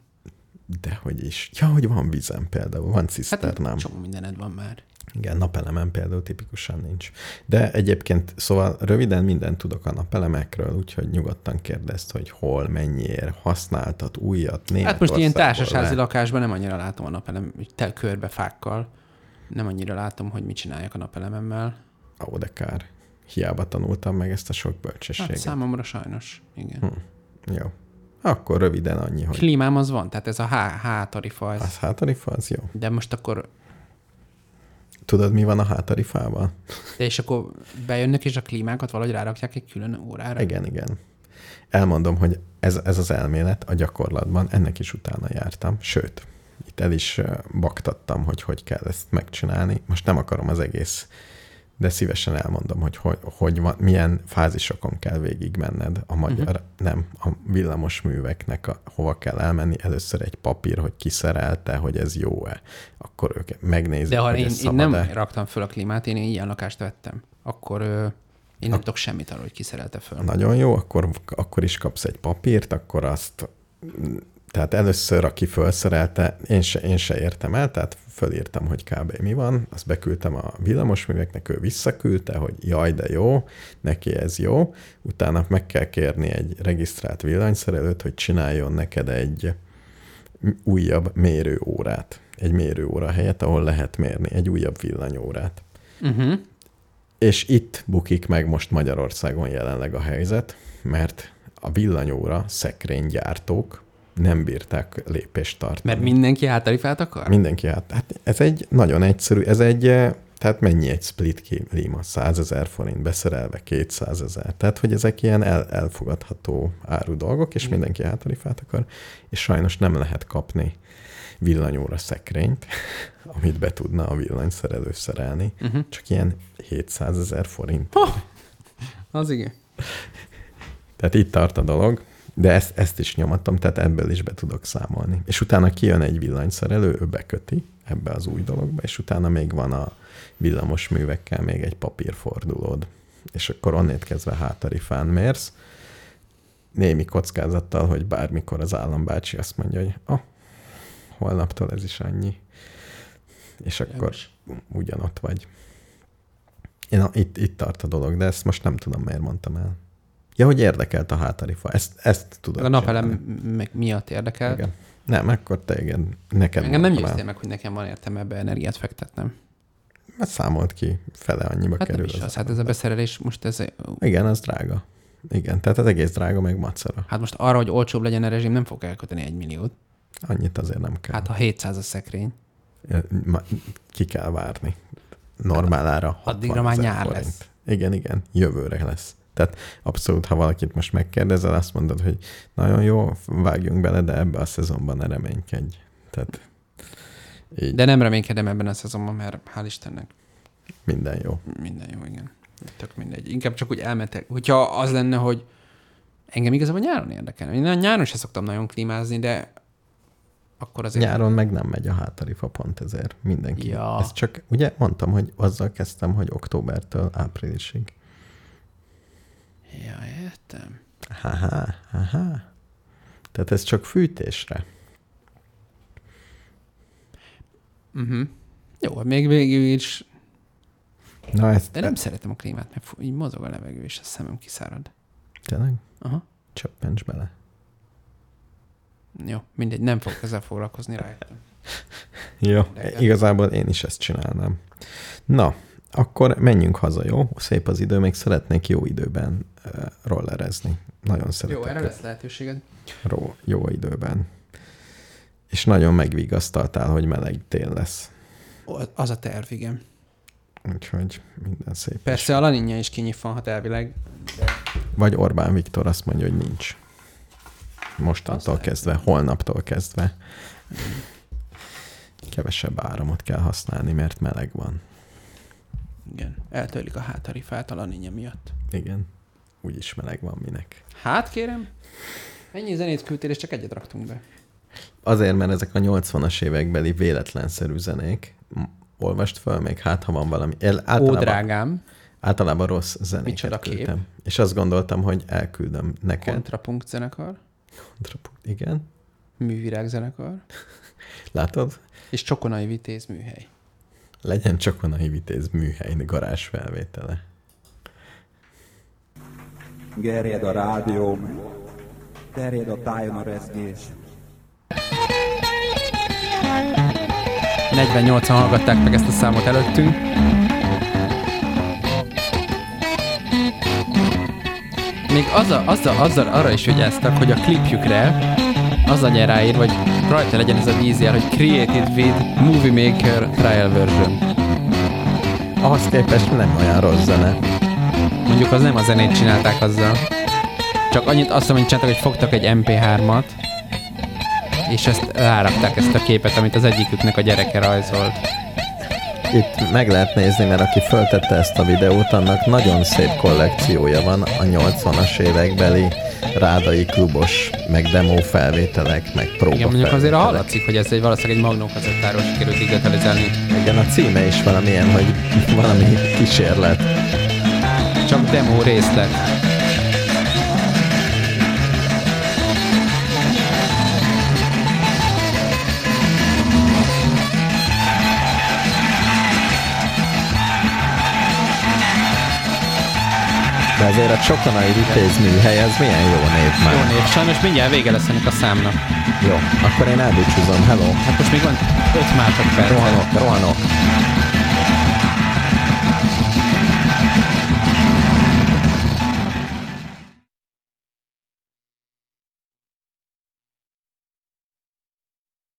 Dehogy is. Ja, hogy van vízem például, van ciszternám. Hát csomó mindened van már. Igen, napelemen például tipikusan nincs. De egyébként, szóval röviden mindent tudok a napelemekről, úgyhogy nyugodtan kérdezd, hogy hol, mennyiért használtat újat, német. Hát most ilyen társasházi lakásban nem annyira látom a napelem, tel körbe fákkal, nem annyira látom, hogy mit csinálják a napelememmel. Ó, de kár. Hiába tanultam meg ezt a sok bölcsességet. Hát számomra sajnos, igen. Hm. Jó. Akkor röviden annyi, hogy... Klímám az van, tehát ez a há- hátarifa. Ez... Az hátarifa, az jó. De most akkor... Tudod, mi van a hátarifával? De és akkor bejönnek, és a klímákat valahogy rárakják egy külön órára? Igen, igen. Elmondom, hogy ez, ez az elmélet a gyakorlatban, ennek is utána jártam, sőt, itt el is baktattam, hogy hogy kell ezt megcsinálni. Most nem akarom az egész... de szívesen elmondom, hogy, hogy, hogy van, milyen fázisokon kell végigmenned a magyar, uh-huh. nem, a villamos műveknek a, hova kell elmenni. Először egy papír, hogy kiszerelte, hogy ez jó-e. Akkor ők megnézik, de ha hogy én, ez én nem raktam föl a klímát, én ilyen lakást vettem. Akkor ö, én nem tudok semmit arról, hogy kiszerelte föl. Nagyon jó, akkor, akkor is kapsz egy papírt, akkor azt... Tehát először, aki fölszerelte, én se, én se értem el, tehát fölírtam, hogy kb. Mi van, azt beküldtem a villamosműveknek, ő visszaküldte, hogy jaj, de jó, neki ez jó. Utána meg kell kérni egy regisztrált villanyszerelőt, hogy csináljon neked egy újabb mérőórát, egy mérőóra helyett, ahol lehet mérni, egy újabb villanyórát. Uh-huh. És itt bukik meg most Magyarországon jelenleg a helyzet, mert a villanyóra szekrénygyártók nem bírták lépést tartani. Mert mindenki hátarifát akar? Mindenki hát. Hát ez egy nagyon egyszerű, ez egy, tehát mennyi egy split klíma? százezer forint beszerelve, kétszázezer. Tehát, hogy ezek ilyen el, elfogadható áru dolgok, és mm. mindenki hátarifát akar, és sajnos nem lehet kapni villanyóra szekrényt, amit be tudna a villanyszerelő szerelni, mm-hmm. csak ilyen hétszázezer forint. Oh, az igen. Tehát itt tart a dolog. De ezt, ezt is nyomatom, tehát ebből is be tudok számolni. És utána kijön egy villanyszerelő, ő beköti ebbe az új dologba, és utána még van a villamos művekkel még egy papírfordulód. És akkor onnét kezdve hátarifán mérsz, némi kockázattal, hogy bármikor az állambácsi azt mondja, hogy ah, holnaptól ez is annyi. És akkor ugyanott vagy. Én, itt, itt tart a dolog, de ezt most nem tudom, miért mondtam el. Ja, hogy érdekelt a hátarifa. Ezt, ezt tudod. A napelem meg miatt érdekelt. Igen. Nem, akkor te igen. Nekem Engem nem győztél meg, hogy nekem van értelme ebbe energiát fektetnem. Mert számolt ki, fele annyiba hát kerül. Az az, hát ez a beszerelés most ez... Igen, az drága. Igen, tehát az egész drága, meg macera. Hát most arra, hogy olcsóbb legyen a rezsim, nem fog elköteni egy milliót. Annyit azért nem kell. Hát ha hétszáz a szekrény. Ki kell várni. Normálára hatvan addigra már nyár forint. Lesz. Igen, igen, jövőre lesz. Tehát abszolút, ha valakit most megkérdezel, azt mondod, hogy nagyon jó, vágjunk bele, de ebbe a szezonban ne reménykedj. Tehát így. De nem reménykedem ebben a szezonban, mert hál' Istennek. Minden jó. Minden jó, igen. Tök mindegy. Inkább csak úgy elmetek. Hogyha az lenne, hogy engem igazából nyáron érdekel. Én nyáron sem szoktam nagyon klímázni, de akkor azért... Nyáron meg nem megy a hátarifa pont ezért mindenki. Ja. Ez csak, ugye mondtam, hogy azzal kezdtem, hogy októbertől áprilisig. Ja, értem. Aha, aha. Tehát ez csak fűtésre. Uh-huh. Jó, még végül is... Na, ezt de nem te... szeretem a klímát, mert így mozog a levegő, és a szemem kiszárad. Tényleg? Aha. Csöppents bele. Jó, mindegy, nem fogok ezzel foglalkozni, rájöttem. Jó, de igazából én is ezt csinálnám. Na, akkor menjünk haza, jó? Szép az idő, még szeretnék jó időben uh, rollerezni. Nagyon szeretek. Jó, erre lesz lehetőséged. Ró, jó időben. És nagyon megvigasztaltál, hogy meleg tél lesz. Az a terv, igen. Úgyhogy minden szép. Persze is. A La Niña is kinyitvanhat elvileg. De... Vagy Orbán Viktor azt mondja, hogy nincs. Mostantól kezdve, holnaptól kezdve. Kevesebb áramot kell használni, mert meleg van. Igen, eltörlik a hátarifát a La Niña miatt. Igen, úgyis meleg van minek. Hát kérem, ennyi zenét küldtél, és csak egyet raktunk be. Azért, mert ezek a nyolcvanas évekbeli véletlenszerű zenék, olvast föl még, hát ha van valami. El, általában, Ó, drágám. Általában rossz zenéket küldtem. Kép? És azt gondoltam, hogy elküldöm neked. Kontrapunktzenekar. Kontrapunkt, igen. Művirágzenekar. Látod? És Csokonai Vitéz műhely. Legyen Csokonai Vitéz műhely garázs felvétele. Gerjed a rádióm, terjed a tájon a rezgés. negyvennyolcan hallgatták meg ezt a számot előttünk. Még azzal, azzal, azzal arra is ügyeztek, hogy a klipjükre az legyen ráír, vagy rajta legyen ez a vízjel, hogy Created with Movie Maker Trial Version. Ahhoz képest nem olyan rossz zene. Mondjuk az nem a zenét csinálták azzal. Csak annyit azt mondom, hogy csináltak, hogy fogtak egy em pé hármat, és ezt rárakták, ezt a képet, amit az egyiküknek a gyereke rajzolt. Itt meg lehet nézni, mert aki föltette ezt a videót, annak nagyon szép kollekciója van a nyolcvanas évekbeli rádai klubos, meg demo felvételek, meg próba. Igen, mondjuk azért hallatszik, hogy ez egy valószínűleg egy magnókazettáról sikerült digitalizálni. Igen, a címe is valamilyen, hogy valami kísérlet. Csak demo részlet. De azért a Csokonai Vitéz műhely, ez milyen jó név már. Jó név, sajnos mindjárt vége lesz ennek a számnak. Jó, akkor én elbúcsúzom, hello. Hát most még van öt másodperc. Rohanok, rohanok.